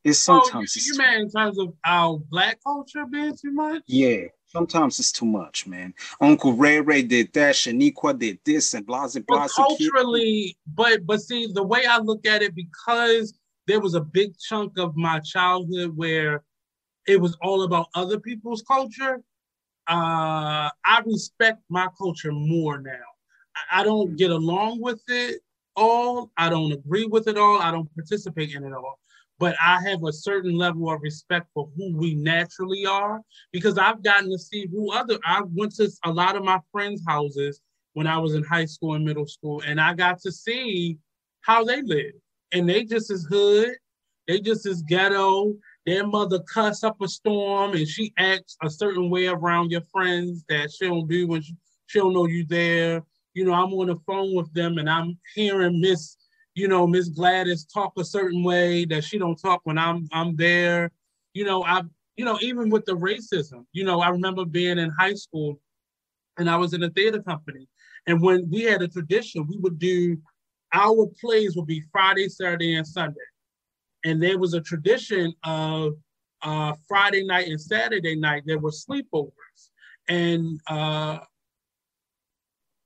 It's sometimes. Oh, you, you mean in terms of our black culture being too much? Yeah, sometimes it's too much, man. Uncle Ray Ray did that, Shaniqua did this, and Blase Blase. Well, culturally, but but see, the way I look at it, because there was a big chunk of my childhood where it was all about other people's culture. Uh, I respect my culture more now. I, I don't get along with it all. I don't agree with it all. I don't participate in it all. But I have a certain level of respect for who we naturally are because I've gotten to see who other, I went to a lot of my friends' houses when I was in high school and middle school, and I got to see how they live. And they just as hood, they just as ghetto. Their mother cuss up a storm and she acts a certain way around your friends that she don't do when she, she don't know you there. You know, I'm on the phone with them and I'm hearing Miss, you know, Miss Gladys talk a certain way that she don't talk when I'm I'm there. You know, I, you know, even with the racism, you know, I remember being in high school and I was in a theater company. And when we had a tradition, we would do, our plays would be Friday, Saturday, and Sunday. And there was a tradition of uh, Friday night and Saturday night, there were sleepovers. And uh,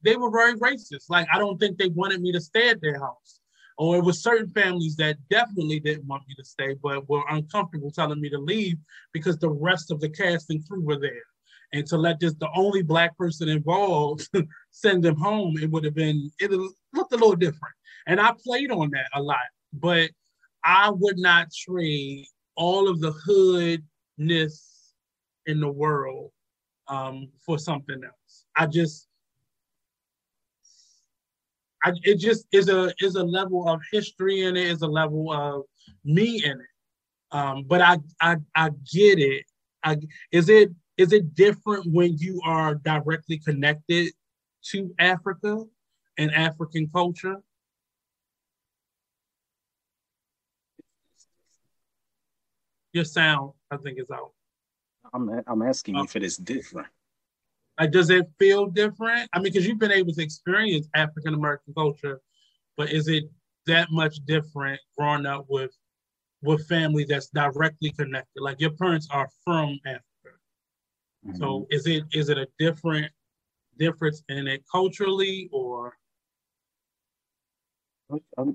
they were very racist. Like, I don't think they wanted me to stay at their house. Or it was certain families that definitely didn't want me to stay, but were uncomfortable telling me to leave because the rest of the cast and crew were there. And to let just the only black person involved send them home, it would have been, it looked a little different. And I played on that a lot, but I would not trade all of the hoodness in the world um, for something else. I just, I, it just is a is a level of history in it, is a level of me in it. Um, but I, I I get it. I, is it is it different when you are directly connected to Africa and African culture? Your sound, I think, is out. I'm I'm asking okay. if it is different. Like, does it feel different? I mean, because you've been able to experience African American culture, but is it that much different growing up with with family that's directly connected? Like, your parents are from Africa, mm-hmm. so is it is it a different difference in it culturally or?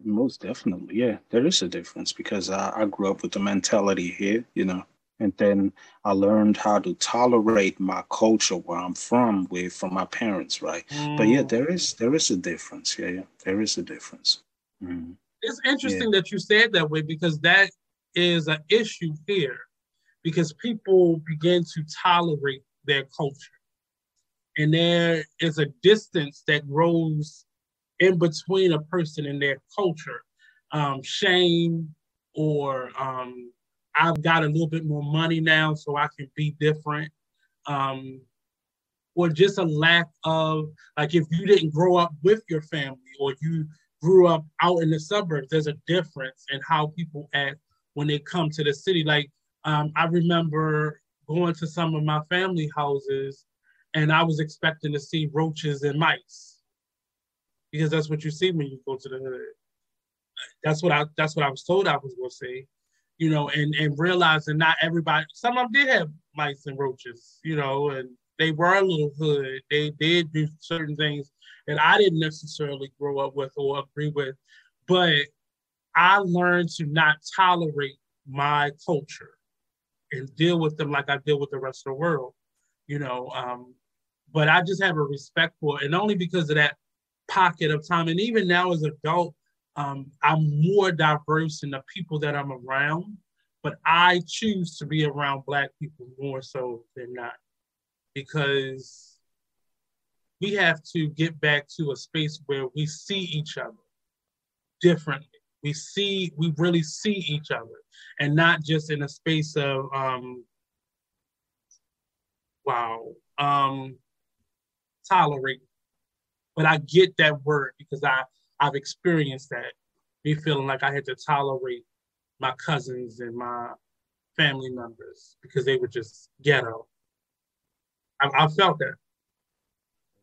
Most definitely, yeah. There is a difference because I, I grew up with the mentality here, you know, and then I learned how to tolerate my culture where I'm from with from my parents, right? Mm. But yeah, there is there is a difference. Yeah, yeah. There is a difference. Mm. It's interesting yeah. that you said that way because that is an issue here because people begin to tolerate their culture. And there is a distance that grows in between a person and their culture, um, shame, or um, I've got a little bit more money now so I can be different, um, or just a lack of, like if you didn't grow up with your family or you grew up out in the suburbs, there's a difference in how people act when they come to the city. Like um, I remember going to some of my family houses and I was expecting to see roaches and mice. Because that's what you see when you go to the hood. That's what I that's what I was told I was gonna see, you know, and, and realizing not everybody, some of them did have mice and roaches, you know, and they were a little hood. They did do certain things that I didn't necessarily grow up with or agree with, but I learned to not tolerate my culture and deal with them like I deal with the rest of the world, you know. Um, but I just have a respect for it, and only because of that pocket of time. And even now as an adult, um, I'm more diverse in the people that I'm around, but I choose to be around Black people more so than not, because we have to get back to a space where we see each other differently. We see, we really see each other, and not just in a space of, um, wow, um, tolerating. But I get that word because I, I've experienced that, me feeling like I had to tolerate my cousins and my family members because they were just ghetto. I, I felt that.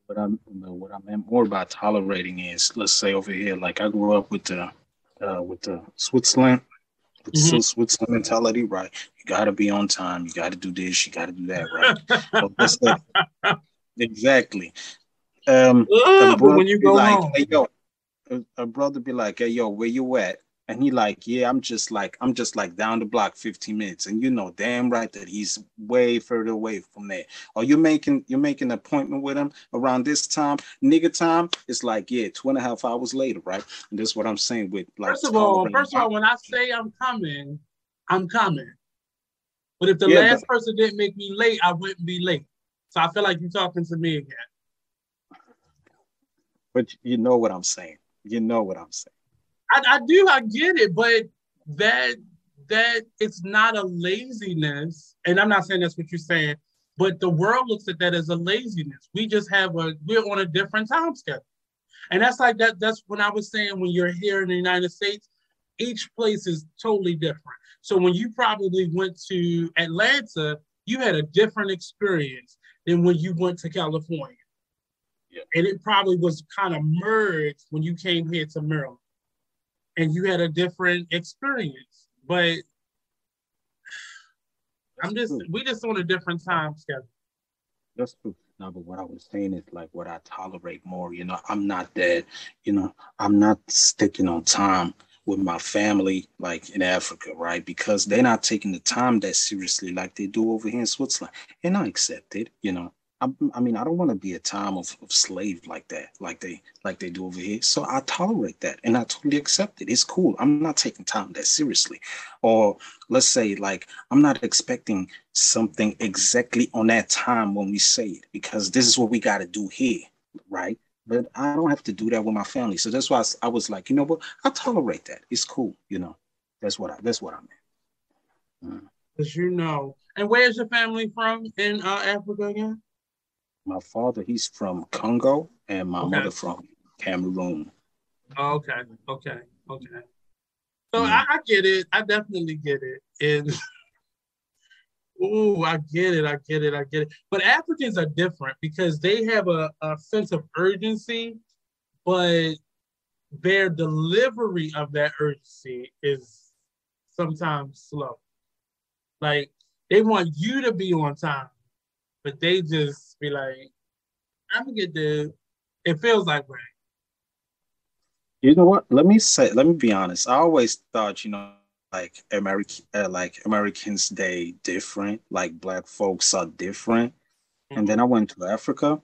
But I, you know, what I meant more by tolerating is, let's say over here, like I grew up with the, Uh, with the Switzerland, with mm-hmm. the Switzerland mentality, right? You got to be on time. You got to do this. You got to do that, right? Well, exactly. Um, Ooh, but when you go like, home, hey, yo, a, a brother be like, "Hey, yo, where you at?" And he like, "Yeah, I'm just like, I'm just like down the block, fifteen minutes." And you know damn right that he's way further away from there. Or you making you're making an appointment with him around this time, nigga time. It's like, yeah, two and a half hours later, right? And that's what I'm saying with like. First of all, first of all, when I say I'm coming, I'm coming. But if the yeah, last but- person didn't make me late, I wouldn't be late. So I feel like you're talking to me again. But you know what I'm saying. You know what I'm saying. I, I do, I get it, but that that it's not a laziness, and I'm not saying that's what you're saying, but the world looks at that as a laziness. We just have a, we're on a different time schedule. And that's like, that. that's when I was saying, when you're here in the United States, each place is totally different. So when you probably went to Atlanta, you had a different experience than when you went to California. Yeah. And it probably was kind of merged when you came here to Maryland. And you had a different experience, but I'm just, we just on a different time schedule. That's true. No, but what I was saying is like what I tolerate more, you know, I'm not that, you know, I'm not sticking on time with my family, like in Africa, right? Because they're not taking the time that seriously like they do over here in Switzerland. And I accept it, you know. I mean, I don't want to be a time of, of slave like that, like they like they do over here. So I tolerate that, and I totally accept it. It's cool. I'm not taking time that seriously. Or let's say, like, I'm not expecting something exactly on that time when we say it, because this is what we got to do here, right? But I don't have to do that with my family. So that's why I, I was like, you know what? I tolerate that. It's cool, you know. That's what I, that's what I meant. Because you know. And where's your family from in uh, Africa again? My father, he's from Congo, and my okay. mother from Cameroon. Okay, okay, okay. So yeah. I, I get it. I definitely get it. And ooh, I get it, I get it, I get it. But Africans are different because they have a, a sense of urgency, but their delivery of that urgency is sometimes slow. Like, they want you to be on time, but they just be like, I'm gonna get the, it feels like rain. You know what? Let me say, let me be honest. I always thought, you know, like American, uh, like Americans, they different, like Black folks are different. Mm-hmm. And then I went to Africa.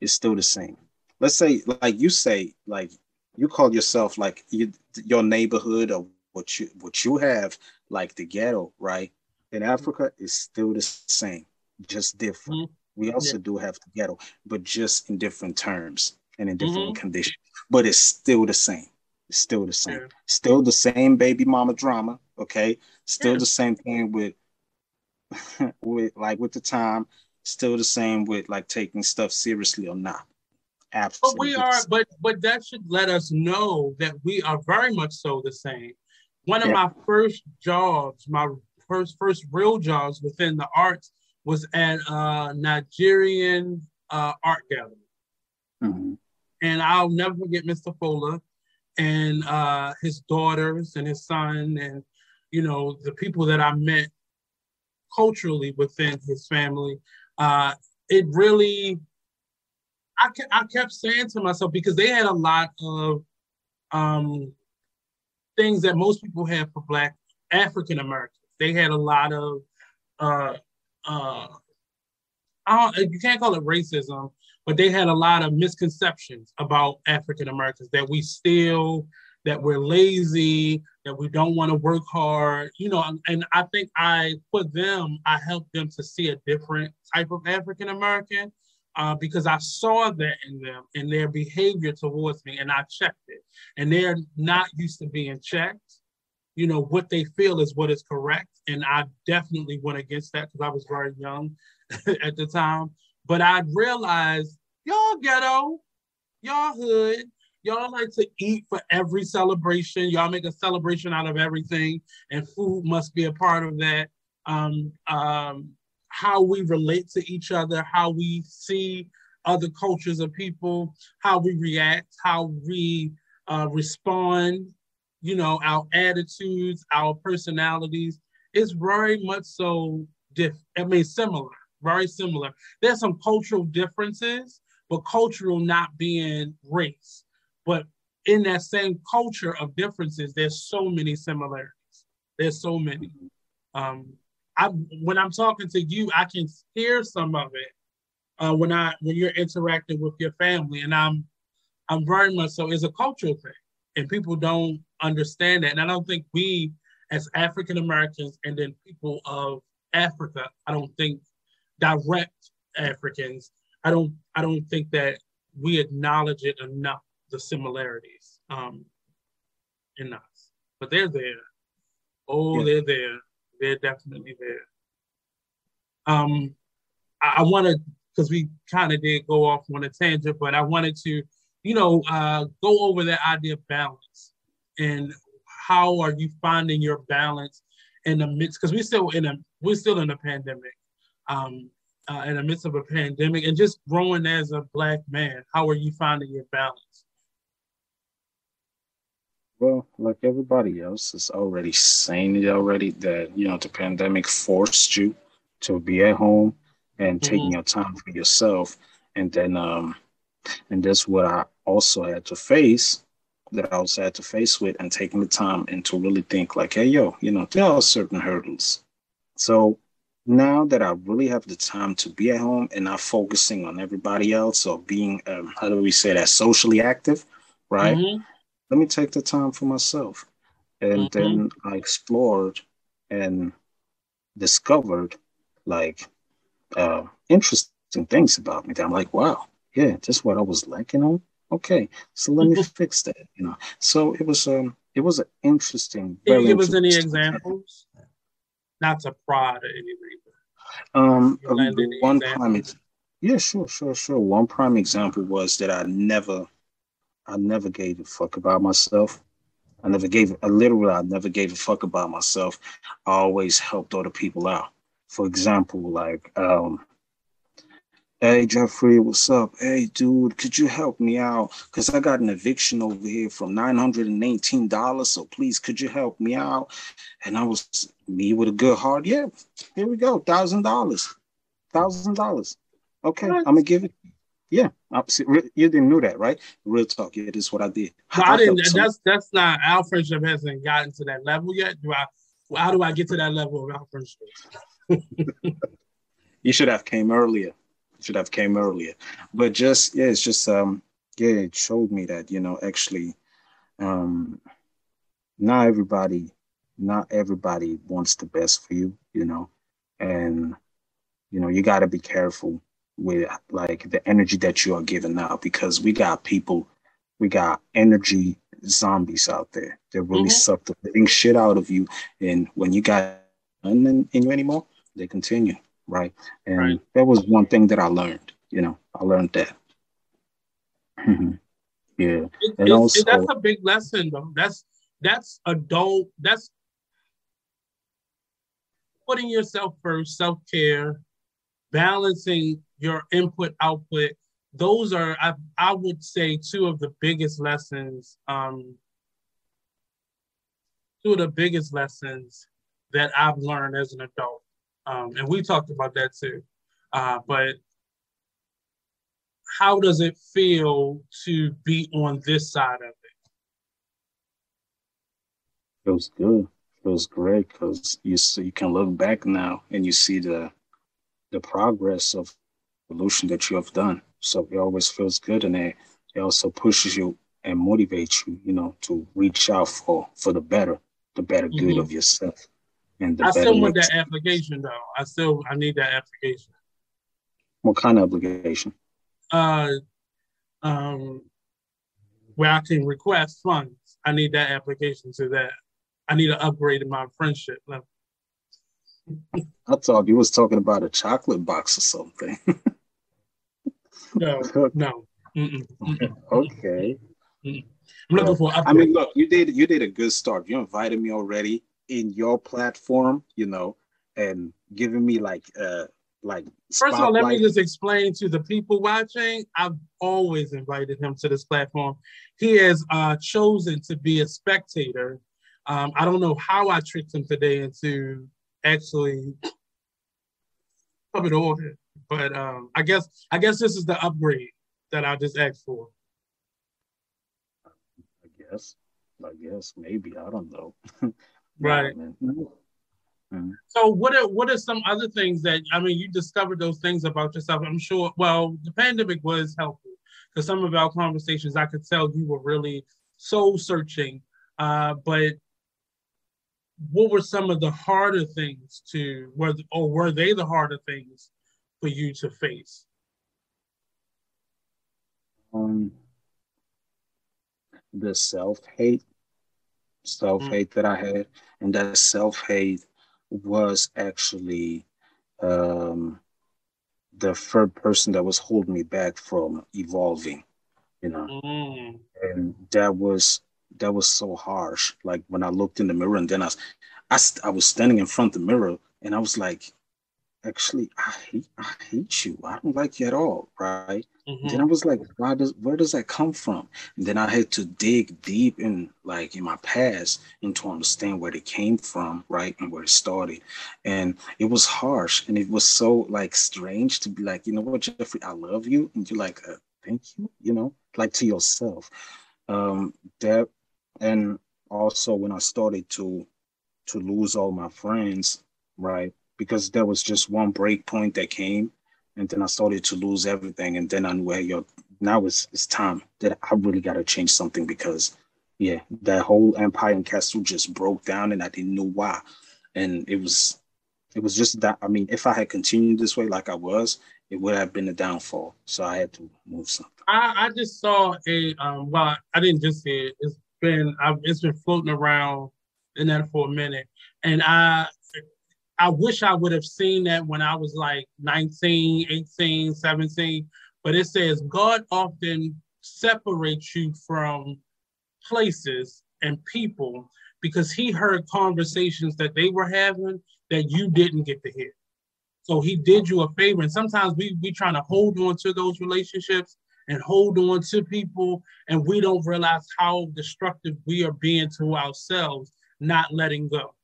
It's still the same. Let's say, like you say, like you call yourself, like you, your neighborhood or what you, what you have, like the ghetto, right? In Africa, it's still the same. Just different. Mm-hmm. We also yeah. do have the ghetto, but just in different terms and in different mm-hmm. conditions. But it's still the same. It's still the same. Yeah. Still the same baby mama drama. Okay. Still yeah. the same thing with, with like with the time. Still the same with like taking stuff seriously or not. Absolutely. But we are. But but that should let us know that we are very much so the same. One of yeah. my first jobs, my first first real jobs within the arts, was at a Nigerian uh, art gallery. Mm-hmm. And I'll never forget Mister Fola and uh, his daughters and his son and, you know, the people that I met culturally within his family. Uh, it really, I, ke- I kept saying to myself, because they had a lot of um, things that most people have for Black African Americans. They had a lot of, uh, uh, I don't, you can't call it racism, but they had a lot of misconceptions about African Americans, that we still, that we're lazy, that we don't want to work hard, you know, and, and I think I, for them, I helped them to see a different type of African American, uh, because I saw that in them, in their behavior towards me, and I checked it. And they're not used to being checked. You know, what they feel is what is correct. And I definitely went against that because I was very young at the time. But I realized, y'all ghetto, y'all hood, y'all like to eat for every celebration. Y'all make a celebration out of everything, and food must be a part of that. Um, um, how we relate to each other, how we see other cultures of people, how we react, how we uh, respond, you know, our attitudes, our personalities. It's very much so different. I mean, similar, very similar. There's some cultural differences, but cultural not being race. But in that same culture of differences, there's so many similarities. There's so many. Um, I, when I'm talking to you, I can hear some of it uh, when I when you're interacting with your family, and I'm I'm very much so. It's a cultural thing, and people don't understand that. And I don't think we, as African Americans, and then people of Africa, I don't think direct Africans, I don't I don't think that we acknowledge it enough. The similarities um, in us, but they're there. Oh, yeah. They're there. They're definitely there. Um, I, I wanted, because we kind of did go off on a tangent, but I wanted to, you know, uh, go over that idea of balance, and how are you finding your balance in the midst? Because we're still in a we're still in a pandemic, um, uh, in the midst of a pandemic, and just growing as a Black man. How are you finding your balance? Well, like everybody else has already seen it already, that, you know, the pandemic forced you to be at home and mm-hmm. taking your time for yourself. And then, um, and that's what I also had to face, that I also had to face with, and taking the time and to really think like, hey, yo, you know, there are certain hurdles. So now that I really have the time to be at home and not focusing on everybody else, or being, um, how do we say that, socially active, right? Mm-hmm. Let me take the time for myself. And mm-hmm. then I explored and discovered like uh, interesting things about me that I'm like, wow, yeah, just what I was lacking on. Okay, so let me fix that, you know. So it was um, it was an interesting. Can you give us any examples? Not to prod or anything. Um, one prime, yeah, sure, sure, sure. One prime example was that I never. I never gave a fuck about myself. I never gave, I literally, I never gave a fuck about myself. I always helped other people out. For example, like, um, hey, Jeffrey, what's up? Hey, dude, could you help me out? Because I got an eviction over here from nine hundred nineteen dollars, so please, could you help me out? And I was, me with a good heart, yeah, here we go, one thousand dollars, one thousand dollars. Okay, I'm going to give it. Yeah, absolutely. You didn't know that, right? Real talk. Yeah, this is what I did. No, I, I didn't. That's that's not. Our friendship hasn't gotten to that level yet. Do I? Well, how do I get to that level of our friendship? You should have came earlier. You should have came earlier. But just yeah, it's just um yeah, it showed me that, you know, actually, um, not everybody, not everybody wants the best for you, you know, and you know you got to be careful with like the energy that you are giving out, because we got people, we got energy zombies out there that really mm-hmm. suck the living shit out of you. And when you got nothing in you anymore, they continue, right? And right. that was one thing that I learned. You know, I learned that. yeah, it, and also it, that's a big lesson, though. That's that's adult. That's putting yourself first, self-care, balancing your input, output. Those are, I, I would say, two of the biggest lessons, um, two of the biggest lessons that I've learned as an adult. Um, and we talked about that too. Uh, but how does it feel to be on this side of it? Feels good. Feels great because you see, you can look back now and you see the the progress of evolution that you have done. So it always feels good, and it, it also pushes you and motivates you, you know, to reach out for for the better, the better mm-hmm. good of yourself. And the I still want that application though. I still I need that application. What kind of application? Uh, um, where I can request funds. I need that application to that. I need to upgrade in my friendship level. I thought you was talking about a chocolate box or something. no, no. Mm-mm, mm-mm. Okay. Mm-mm. I'm looking yeah. for an upgrade. I mean, look, you did you did a good start. You invited me already in your platform, you know, and giving me like uh like first spotlight. Of all, let me just explain to the people watching, I've always invited him to this platform. He has uh, chosen to be a spectator. Um, I don't know how I tricked him today into actually coming over, but um, I guess I guess this is the upgrade that I just asked for. I guess, I guess, maybe, I don't know. Right. Mm-hmm. So what are what are some other things that, I mean, you discovered those things about yourself? I'm sure, well, the pandemic was helpful because some of our conversations, I could tell you were really soul searching. Uh, but what were some of the harder things to, were, or were they the harder things for you to face? Um, the self-hate, self-hate mm-hmm. that I had, and that self-hate was actually um, the third person that was holding me back from evolving, you know, mm. and that was that was so harsh. Like when I looked in the mirror, and then I, I, I was standing in front of the mirror, and I was like, actually, I hate, I hate you. I don't like you at all, right? Mm-hmm. Then I was like, why does, where does that come from? And then I had to dig deep in, like, in my past, and to understand where it came from, right, and where it started. And it was harsh, and it was so, like, strange to be like, you know what, Jeffrey, I love you, and you're like, uh, thank you, you know, like to yourself. Um, that, and also when I started to to lose all my friends, right, because there was just one break point that came, and then I started to lose everything, and then I knew, hey, yo, now it's it's time that I really got to change something, because, yeah, that whole empire and castle just broke down, and I didn't know why. And it was, it was just that, I mean, if I had continued this way like I was, it would have been a downfall. So I had to move something. I, I just saw a, um, well, I didn't just see it. It's been, I've, it's been floating around in that for a minute. And I, I wish I would have seen that when I was like nineteen, eighteen, seventeen, but it says, God often separates you from places and people because he heard conversations that they were having that you didn't get to hear. So he did you a favor. And sometimes we we trying to hold on to those relationships and hold on to people, and we don't realize how destructive we are being to ourselves, not letting go.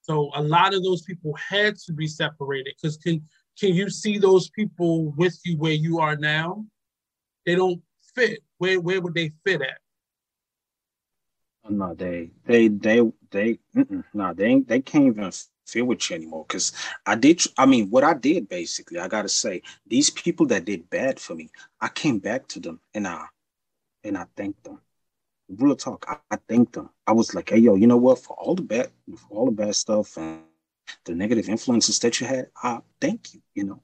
So a lot of those people had to be separated, because can can you see those people with you where you are now? They don't fit. Where where would they fit at? No, they they they they mm-mm, no, they ain't, they can't even fit with you anymore. Because I did, I mean, what I did basically, I gotta say, these people that did bad for me, I came back to them and I and I thanked them. Real talk, I, I thanked them. I was like, hey, yo, you know what? For all the bad, for all the bad stuff and the negative influences that you had, I thank you, you know,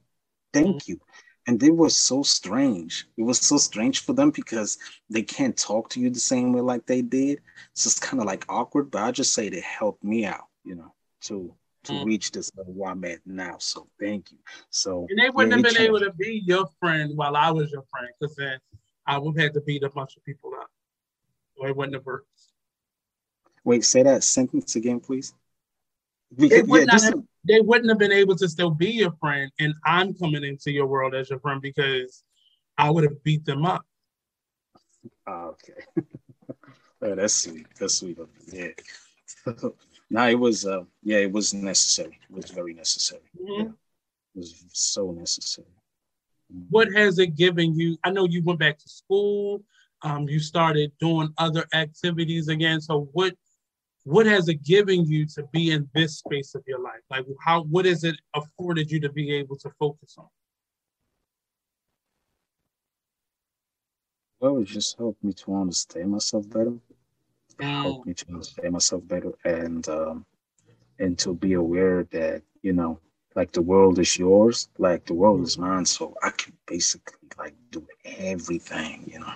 thank you. And they were so strange. It was so strange for them because they can't talk to you the same way like they did. So it's kind of like awkward, but I just say they helped me out, you know, to to mm-hmm. reach this level where I'm at now. So thank you. So and they wouldn't yeah, have been changed. Able to be your friend while I was your friend, because then I would have had to beat a bunch of people up. It wouldn't have worked. Wait, say that sentence again, please. Because, it would yeah, not have, is... They wouldn't have been able to still be your friend, and I'm coming into your world as your friend because I would have beat them up. Oh, okay. Oh, that's sweet. That's sweet of you. Yeah. No, it was, uh, yeah, it was necessary. It was very necessary. Mm-hmm. Yeah. It was so necessary. What has it given you? I know you went back to school. Um, you started doing other activities again. So what what has it given you to be in this space of your life? Like, how, what has it afforded you to be able to focus on? Well, it just helped me to understand myself better. Wow. Helped me to understand myself better and um, and to be aware that, you know, like the world is yours, like the world is mine. So I can basically like do everything, you know,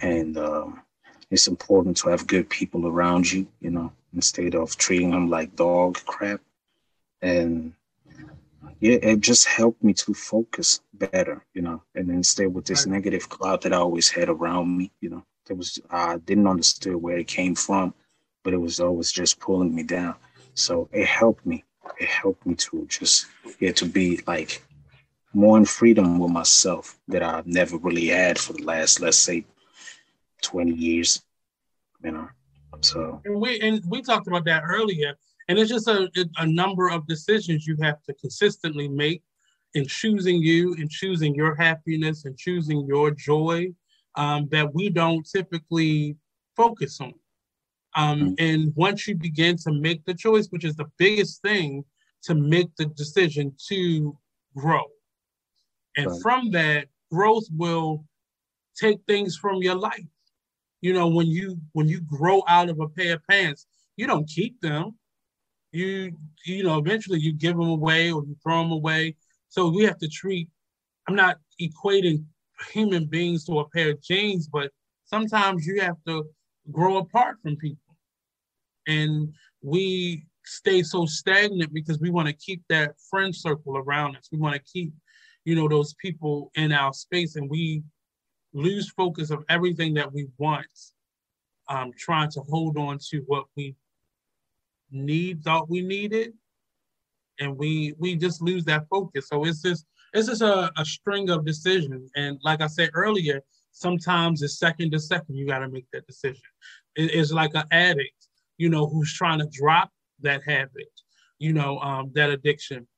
and um, it's important to have good people around you, you know, instead of treating them like dog crap. And yeah, it just helped me to focus better, you know, and instead with this negative cloud that I always had around me, you know, there was, I didn't understand where it came from, but it was always just pulling me down. So it helped me. It helped me to just get yeah, to be like more in freedom with myself that I've never really had for the last, let's say, twenty years, you know. So and we and we talked about that earlier, and it's just a, a number of decisions you have to consistently make in choosing you and choosing your happiness and choosing your joy um, that we don't typically focus on. Um, and once you begin to make the choice, which is the biggest thing, to make the decision to grow. And right. from that, growth will take things from your life. You know, when you when you grow out of a pair of pants, you don't keep them. You, you know, eventually you give them away or you throw them away. So we have to treat, I'm not equating human beings to a pair of jeans, but sometimes you have to grow apart from people. And we stay so stagnant because we want to keep that friend circle around us. We want to keep, you know, those people in our space, and we lose focus of everything that we want, um, trying to hold on to what we need, thought we needed. And we we just lose that focus. So it's just, it's just a, a string of decisions. And like I said earlier, sometimes it's second to second, you got to make that decision. It, it's like an addict, you know, who's trying to drop that habit, you know, um, that addiction.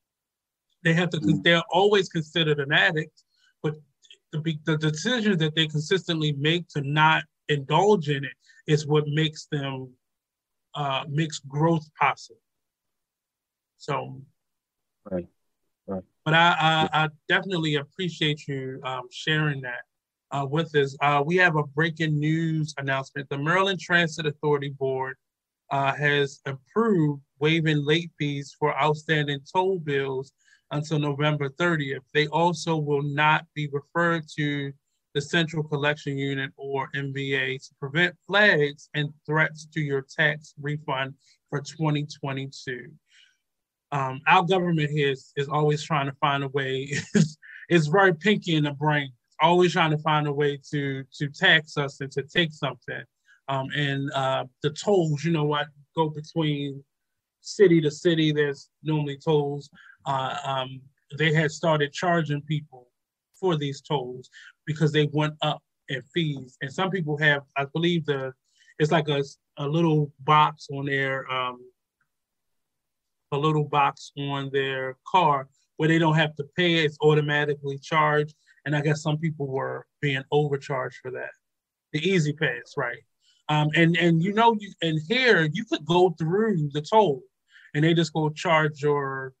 They have to, mm-hmm. they're always considered an addict, but the, the decisions that they consistently make to not indulge in it is what makes them, uh, makes growth possible. So, right, right. But I, I, I definitely appreciate you um, sharing that. Uh, with us, uh, we have a breaking news announcement. The Maryland Transit Authority Board uh, has approved waiving late fees for outstanding toll bills until November thirtieth. They also will not be referred to the Central Collection Unit or M B A to prevent flags and threats to your tax refund for twenty twenty-two. Um, our government here is, is always trying to find a way. It's, it's very pinky in the brain. Always trying to find a way to to tax us and to take something. Um, and uh, the tolls, you know what, go between city to city. There's normally tolls. Uh, um, they had started charging people for these tolls because they went up in fees. And some people have, I believe, the it's like a, a little box on their, um, a little box on their car where they don't have to pay it. It's automatically charged. And I guess some people were being overcharged for that. The easy pass, right? Um, and, and you know, you, and here you could go through the toll and they just go charge your,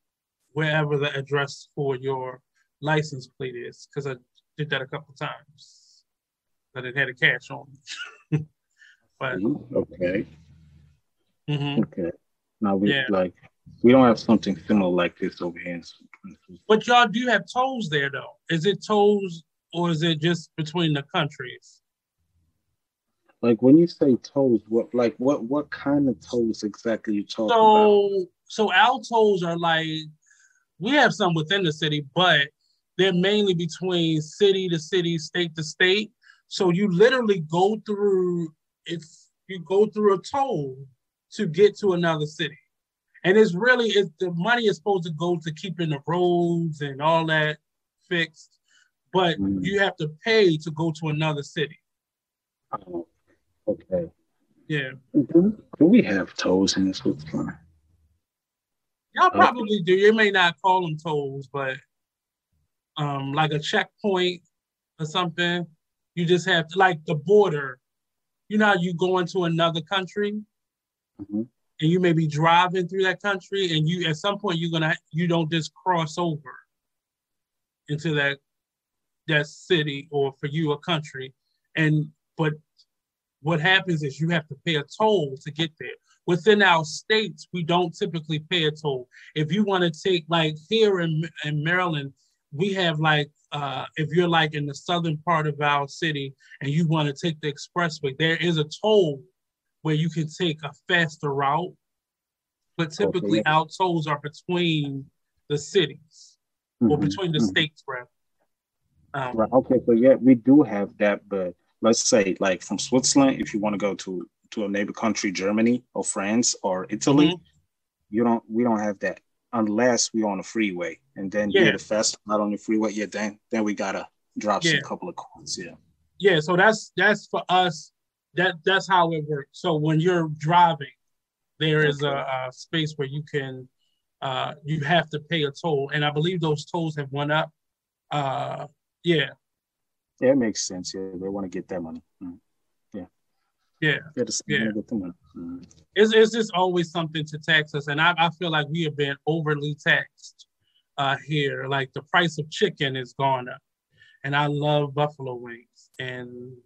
wherever the address for your license plate is. Cause I did that a couple times, but it had a cash on me. But, okay. Mm-hmm. Okay. Now we yeah. like, we don't have something similar like this over here. But y'all do have tolls there, though. Is it tolls or is it just between the countries? Like when you say tolls, what like what what kind of tolls exactly you talking so, about? So our tolls are like, we have some within the city, but they're mainly between city to city, state to state. So you literally go through, it's you go through a toll to get to another city. And it's really, it's, the money is supposed to go to keeping the roads and all that fixed, but mm. you have to pay to go to another city. Oh, okay. Yeah. Do we have tolls in this one? Y'all probably okay. do. You may not call them tolls, but um, like a checkpoint or something, you just have to, like the border. You know how you go into another country? Mm-hmm. and you may be driving through that country, and you at some point you're gonna you don't just cross over into that that city, or for you a country. And but what happens is you have to pay a toll to get there. Within our states, we don't typically pay a toll. If you want to take, like here in, in Maryland, we have like, uh, if you're like in the southern part of our city and you want to take the expressway, there is a toll where you can take a faster route. But typically okay. our tolls are between the cities mm-hmm. or between the mm-hmm. states, rather. Um, right. Okay, so yeah, we do have that, but let's say like from Switzerland, if you want to go to, to a neighbor country, Germany or France or Italy, mm-hmm. you don't we don't have that unless we're on a freeway. And then yeah. you're the fast not on the freeway. Yeah, then then we gotta drop yeah. some couple of coins. Yeah. Yeah, so that's that's for us, that that's how it works. So when you're driving, there is okay. a, a space where you can uh, you have to pay a toll. And I believe those tolls have went up. Uh, yeah. Yeah, it makes sense. Yeah, they want to get that money. Mm-hmm. Yeah. Yeah. Yeah. yeah. Mm-hmm. It's, it's just always something to tax us. And I, I feel like we have been overly taxed uh, here. Like the price of chicken has gone up. And I love buffalo wings. And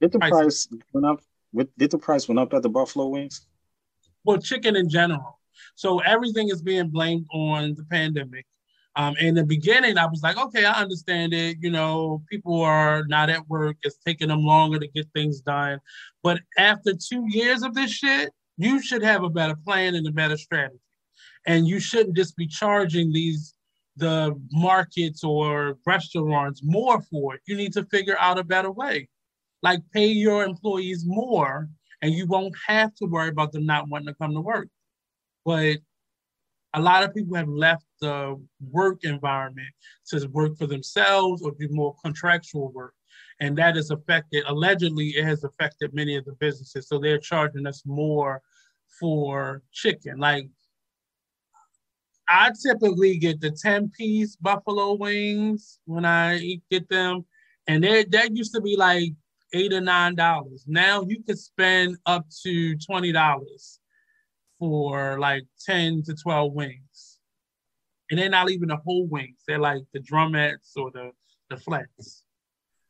did the price, price went up? With, did the price went up at the buffalo wings? Well, chicken in general. So everything is being blamed on the pandemic. Um, in the beginning, I was like, okay, I understand it. You know, people are not at work. It's taking them longer to get things done. But after two years of this shit, you should have a better plan and a better strategy. And you shouldn't just be charging these, the markets or restaurants more for it. You need to figure out a better way. Like pay your employees more and you won't have to worry about them not wanting to come to work. But a lot of people have left the work environment to work for themselves or do more contractual work. And that has affected, allegedly, it has affected many of the businesses. So they're charging us more for chicken. Like, I typically get the ten-piece buffalo wings when I get them. And that used to be like eight or nine dollars. Now you could spend up to twenty dollars for like ten to twelve wings. And they're not even the whole wings. They're like the drumettes or the, the flats.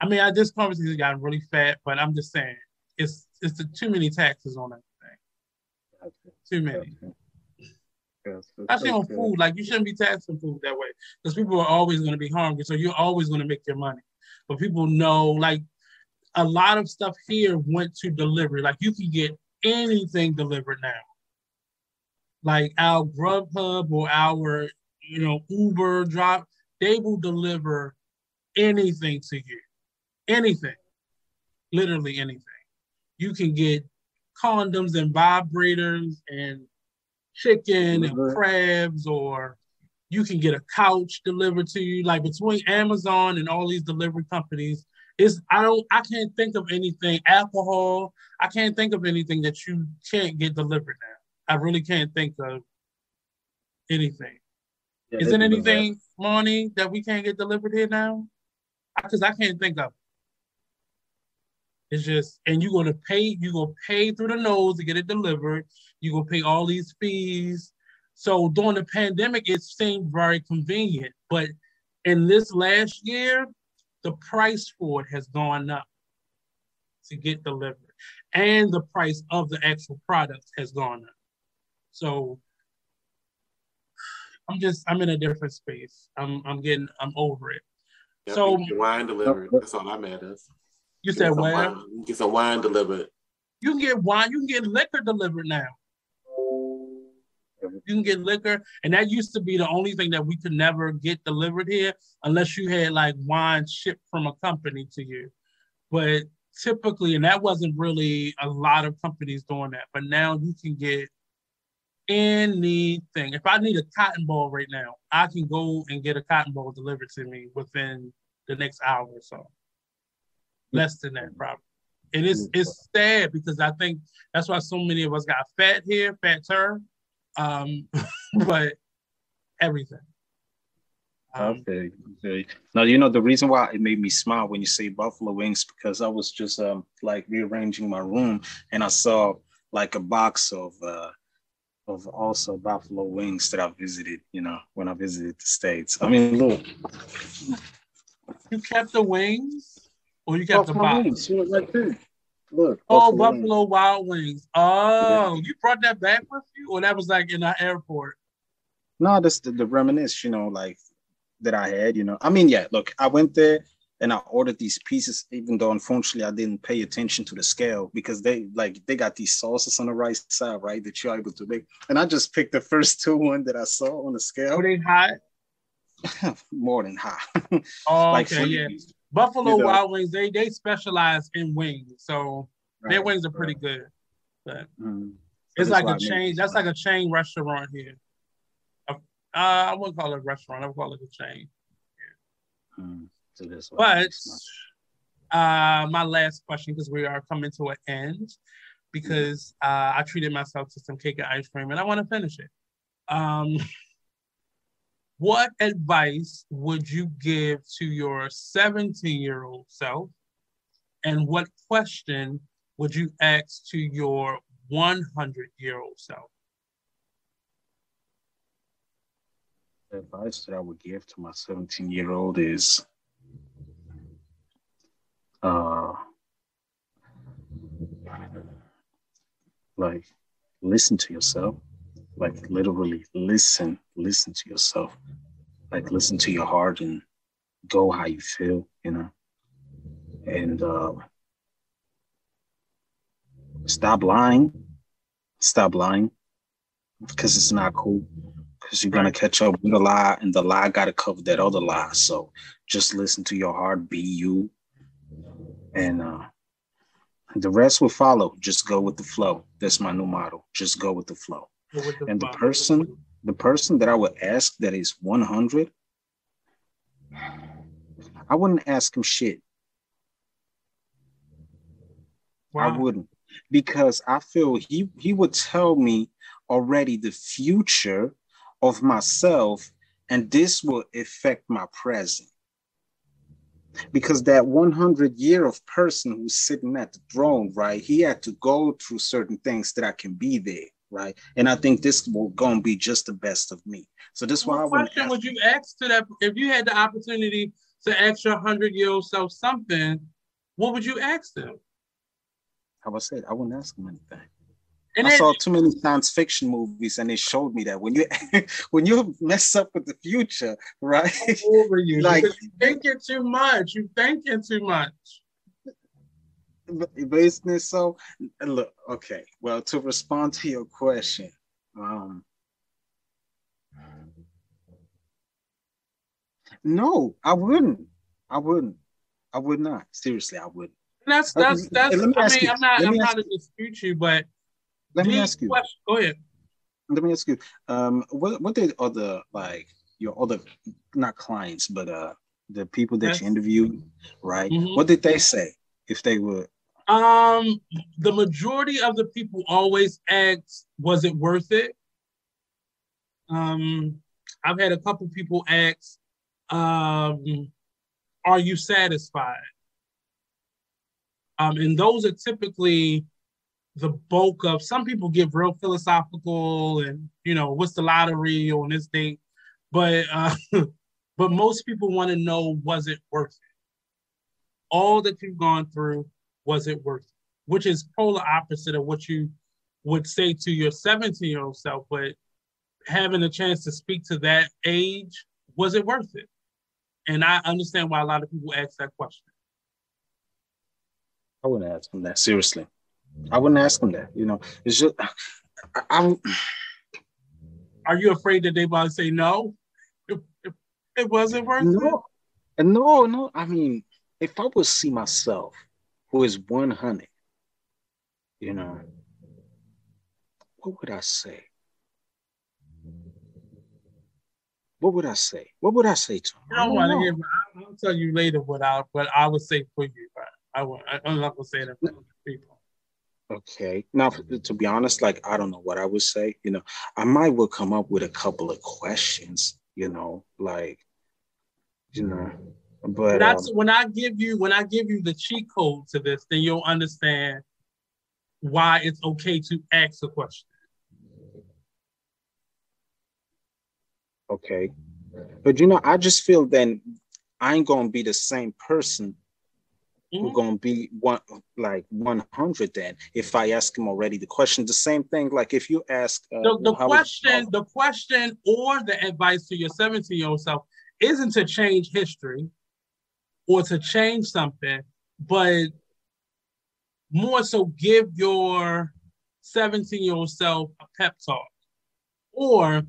I mean, I, this conversation has gotten really fat, but I'm just saying, it's it's the, too many taxes on everything. Okay. Too many. Okay. Especially on food. Like, you shouldn't be taxing food that way because people are always going to be hungry, so you're always going to make your money. But people know, like, a lot of stuff here went to delivery. Like, you can get anything delivered now. Like our Grubhub or our, you know, Uber drop, they will deliver anything to you. Anything. Literally anything. You can get condoms and vibrators and chicken mm-hmm. and crabs, or you can get a couch delivered to you. Like between Amazon and all these delivery companies, it's I don't I can't think of anything. Alcohol, I can't think of anything that you can't get delivered now. I really can't think of anything. Yeah, Is there anything, Marnie, that we can't get delivered here now? Because I, I can't think of it. It's just, and you're gonna pay, you're gonna pay through the nose to get it delivered. You're gonna pay all these fees. So during the pandemic, it seemed very convenient. But in this last year, the price for it has gone up to get delivered. And the price of the actual product has gone up. So I'm just, I'm in a different space. I'm I'm getting, I'm over it. Yeah, so you get wine delivered. That's all I'm at is. You said what? Well, you get some wine delivered. You can get wine, you can get liquor delivered now. You can get liquor. And that used to be the only thing that we could never get delivered here unless you had like wine shipped from a company to you. But typically, and that wasn't really a lot of companies doing that, but now you can get anything. If I need a cotton ball right now, I can go and get a cotton ball delivered to me within the next hour or so. Less than that, probably. And it's it's sad because I think that's why so many of us got fat here, fatter, um, but everything. Um, okay. okay. Now, you know, the reason why it made me smile when you say buffalo wings, because I was just um like rearranging my room and I saw like a box of uh, of also Buffalo wings that I visited, you know, when I visited the States. I mean, look. You kept the wings or you kept Buffalo the box? Wings. You know, right there. Look. Oh, Buffalo, Buffalo wings. Wild Wings. Oh, yeah. You brought that back with you? Or that was like in our airport? No, that's the, the reminisce, you know, like that I had, you know. I mean, yeah, look, I went there and I ordered these pieces, even though unfortunately I didn't pay attention to the scale because they like they got these sauces on the right side, right, that you're able to make. And I just picked the first two one that I saw on the scale. Were they hot? More than hot. Oh, like okay, yeah. These, Buffalo you know? Wild Wings, they they specialize in wings. So right, their wings are pretty right. good. But mm-hmm. It's like a chain. That's like a chain restaurant here. Uh, I wouldn't call it a restaurant. I would call it a chain. Yeah. Mm, so this but uh, my last question, because we are coming to an end, because mm. uh, I treated myself to some cake and ice cream, and I want to finish it. Um, what advice would you give to your seventeen-year-old self, and what question would you ask to your one hundred-year-old self? The advice that I would give to my seventeen-year-old is uh, like, listen to yourself. Like, literally listen, listen to yourself. Like, listen to your heart and go how you feel, you know? And uh, stop lying. Stop lying because it's not cool. Because you're going to catch up with a lie, and the lie got to cover that other lie. So just listen to your heart, be you. And uh, the rest will follow. Just go with the flow. That's my new motto. Just go with the flow. With the and flow. the person the person that I would ask that is one hundred, I wouldn't ask him shit. Wow. I wouldn't. Because I feel he, he would tell me already the future of myself, and this will affect my present. Because that one hundred year of person who's sitting at the throne, right, he had to go through certain things that I can be there, right? And I think this will gonna be just the best of me. So that's why I want to ask. Would you ask to that, if you had the opportunity to ask your one hundred year old self something, what would you ask them? How I said, I wouldn't ask them anything. And I then, saw too many science fiction movies, and they showed me that when you when you mess up with the future, right? Over you, like you thinking too much. You thinking too much. But isn't it so? Look, okay. Well, to respond to your question, um, no, I wouldn't. I wouldn't. I would not. Seriously, I wouldn't. That's that's that's. I mean, you, I'm not. I'm not to dispute you, but. Let me ask you. Go ahead. Let me ask you. Um, what what did other like your other not clients, but uh the people that yes. you interviewed, right? Mm-hmm. What did they say if they would? Um, the majority of the people always ask, "Was it worth it?" Um, I've had a couple people ask, um, "Are you satisfied?" Um, and those are typically the bulk of, some people get real philosophical and, you know, what's the lottery on this date? But uh, but most people want to know, was it worth it? All that you've gone through, was it worth it? Which is polar opposite of what you would say to your seventeen-year-old self, but having a chance to speak to that age, was it worth it? And I understand why a lot of people ask that question. I wouldn't ask them that, seriously. I wouldn't ask them that, you know. It's just, I, I'm. Are you afraid that they might say no? It, it, it wasn't worth no, it. No, no. I mean, if I would see myself, who is one hundred, you know, what would I say? What would I say? What would I say to him? I don't, don't want to hear. I'll tell you later what I. What I would say for you, but I won't. I'm not gonna say that for no. people. Okay. Now, to be honest, like, I don't know what I would say. You know, I might well come up with a couple of questions, you know, like, you know, but um, when I give you, when I give you the cheat code to this, then you'll understand why it's okay to ask a question. Okay. But, you know, I just feel then I ain't going to be the same person mm-hmm. who's going to be one like one hundred then if I ask him already the question. The same thing, like if you ask... Uh, the the well, question was, the question or the advice to your seventeen-year-old self isn't to change history or to change something, but more so give your seventeen-year-old self a pep talk or...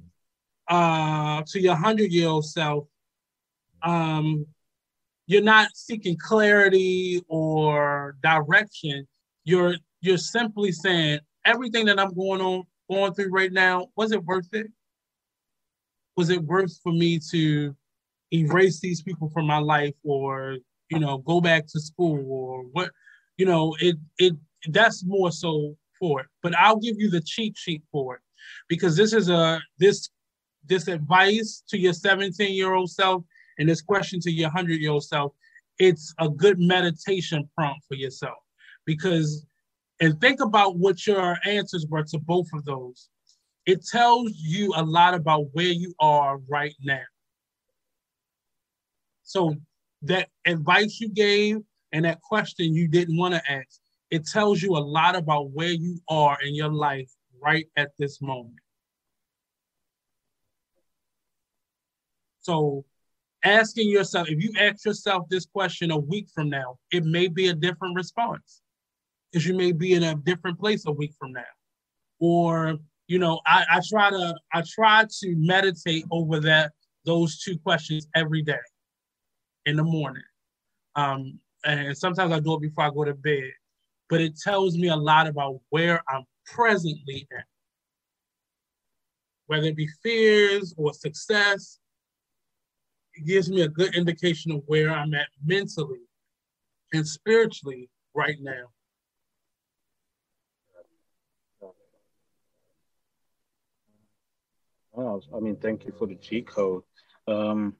Uh, to your hundred-year-old self, um, you're not seeking clarity or direction. You're you're simply saying everything that I'm going on going through right now, was it worth it? Was it worth for me to erase these people from my life, or you know, go back to school, or what? You know, it it that's more so for it. But I'll give you the cheat sheet for it because this is a this. This advice to your seventeen-year-old self and this question to your hundred-year-old self, it's a good meditation prompt for yourself. Because, and think about what your answers were to both of those. It tells you a lot about where you are right now. So that advice you gave and that question you didn't want to ask, it tells you a lot about where you are in your life right at this moment. So asking yourself, if you ask yourself this question a week from now, it may be a different response because you may be in a different place a week from now. Or, you know, I, I try to I try to meditate over that those two questions every day in the morning. Um, and sometimes I do it before I go to bed, but it tells me a lot about where I'm presently at, whether it be fears or success. It gives me a good indication of where I'm at mentally and spiritually right now. Wow, I mean, thank you for the G code. Um,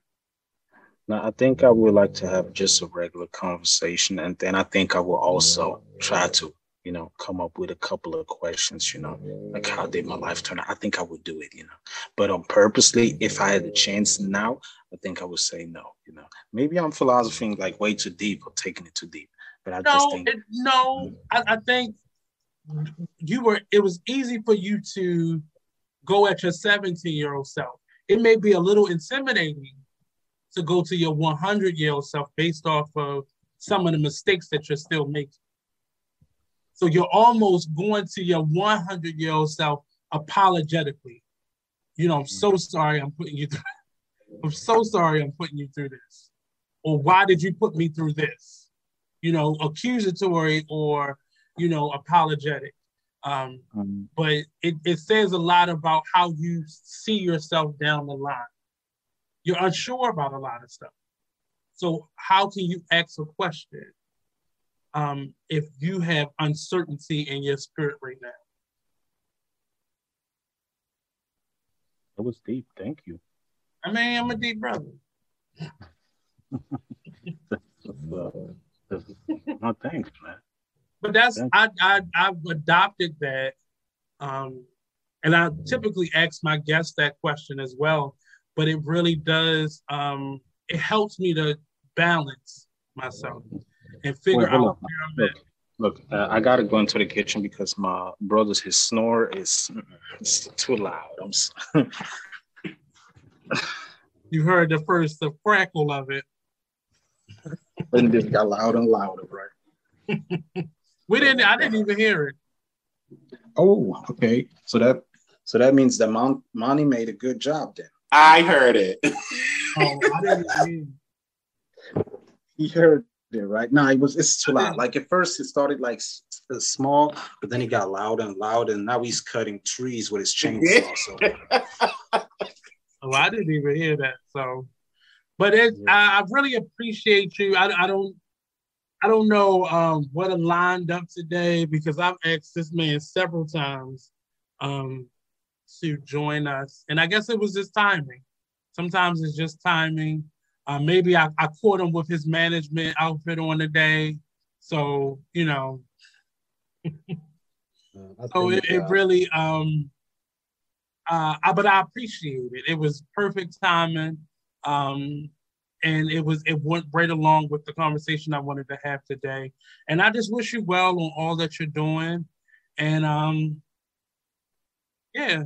now, I think I would like to have just a regular conversation, and then I think I will also try to, you know, come up with a couple of questions, you know, like how did my life turn out? I think I would do it, you know, but on purposely, if I had a chance now, I think I would say no, you know, maybe I'm philosophizing like way too deep or taking it too deep, but I no, just think. It, no, I, I think you were, it was easy for you to go at your seventeen-year-old self. It may be a little intimidating to go to your hundred-year-old self based off of some of the mistakes that you're still making. So you're almost going to your hundred-year-old self apologetically. You know, I'm so sorry I'm putting you through I'm so sorry I'm putting you through this. Or why did you put me through this? You know, accusatory or, you know, apologetic. Um, um, but it, it says a lot about how you see yourself down the line. You're unsure about a lot of stuff. So how can you ask a question? Um, if you have uncertainty in your spirit right now. That was deep. Thank you. I mean, I'm a deep brother. No, thanks, man. But that's, thanks. I, I, I've adopted that. Um, and I typically ask my guests that question as well, but it really does, um, it helps me to balance myself. And figure Wait, out where I'm at. Look, uh, I gotta go into the kitchen because my brother's his snore is it's too loud. I'm sorry. You heard the first the crackle of it, and it got louder and louder, right? we didn't. I didn't even hear it. Oh, okay. So that so that means that Mon- Monty made a good job then. I heard it. oh, I didn't hear. He heard. Right now, it was it's too loud. Like at first, it started like s- small, but then it got louder and louder. And now he's cutting trees with his chainsaw. So. oh, I didn't even hear that. So, but it, I, I really appreciate you. I, I don't, I don't know um, what I lined up today because I've asked this man several times um, to join us, and I guess it was just timing. Sometimes it's just timing. Uh, maybe I, I caught him with his management outfit on the day. So, you know, man. I so it, it really, um, uh, I, but I appreciate it. It was perfect timing, um, and it was it went right along with the conversation I wanted to have today. And I just wish you well on all that you're doing, and um, yeah.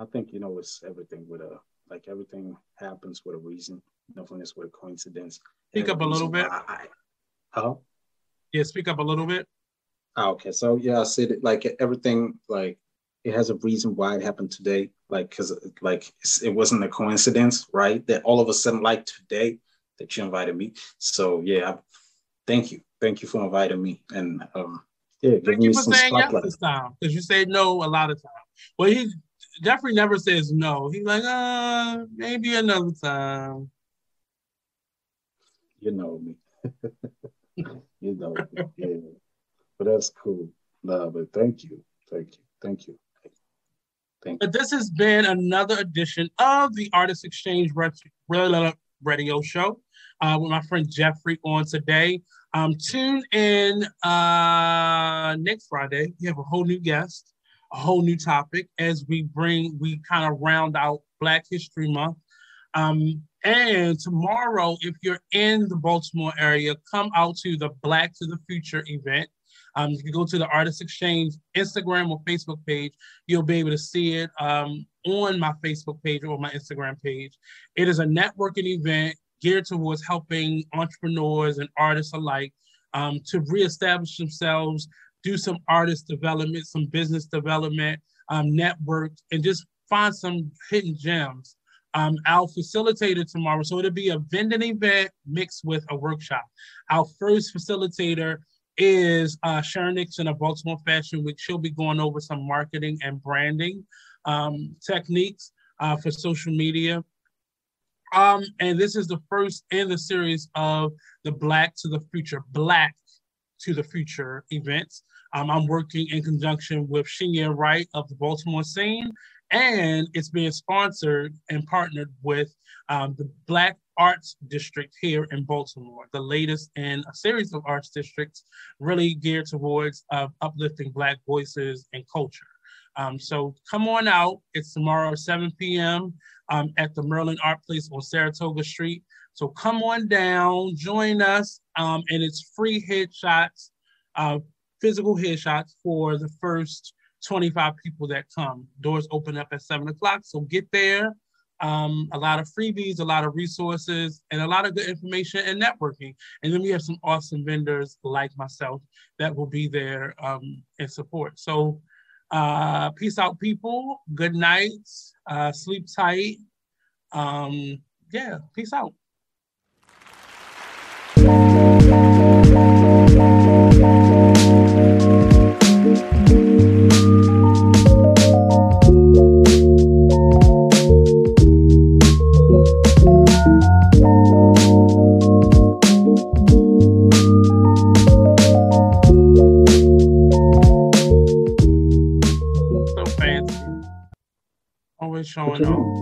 I think, you know, it's everything with a, like everything happens with a reason. Nothing is with a coincidence. Speak up a little bit. Huh? Yeah, speak up a little bit. Oh, okay, so yeah, I said it, like everything, like it has a reason why it happened today. Like, because like it wasn't a coincidence, right? That all of a sudden, like today, that you invited me. So yeah, I, thank you. Thank you for inviting me. And um, yeah, give me some spotlight. This time, because you say no a lot of times. Well, he, Jeffrey never says no. He's like, uh, maybe another time. You know me. You know me. Yeah. But that's cool. No, but thank you. Thank you. Thank you. Thank you. But this has been another edition of the Artist Exchange Radio Show uh, with my friend Jeffrey on today. Um, tune in uh, next Friday. We have a whole new guest, a whole new topic as we bring, we kind of round out Black History Month. Um, and tomorrow, if you're in the Baltimore area, come out to the Black to the Future event. Um, you can go to the Artist Exchange Instagram or Facebook page. You'll be able to see it um, on my Facebook page or my Instagram page. It is a networking event geared towards helping entrepreneurs and artists alike um, to reestablish themselves, do some artist development, some business development, um, network, and just find some hidden gems. Um, I'll facilitate it tomorrow. So it'll be a vending event mixed with a workshop. Our first facilitator is uh, Sharon Nixon of Baltimore Fashion Week. She'll be going over some marketing and branding um, techniques uh, for social media. Um, and this is the first in the series of the Black to the Future, Black to the Future events. Um, I'm working in conjunction with Shinya Wright of the Baltimore scene, and it's being sponsored and partnered with um, the Black Arts District here in Baltimore, the latest in a series of arts districts really geared towards uh, uplifting Black voices and culture. Um, so come on out. It's tomorrow at seven p m Um, at the Merlin Art Place on Saratoga Street. So come on down, join us, um, and it's free headshots, uh, physical headshots for the first twenty-five people that come. Doors open up at seven o'clock, so get there. Um, a lot of freebies, a lot of resources, and a lot of good information and networking. And then we have some awesome vendors like myself that will be there um, in support. So uh, peace out, people. Good night. Uh, sleep tight. Um, yeah, peace out. Showing up.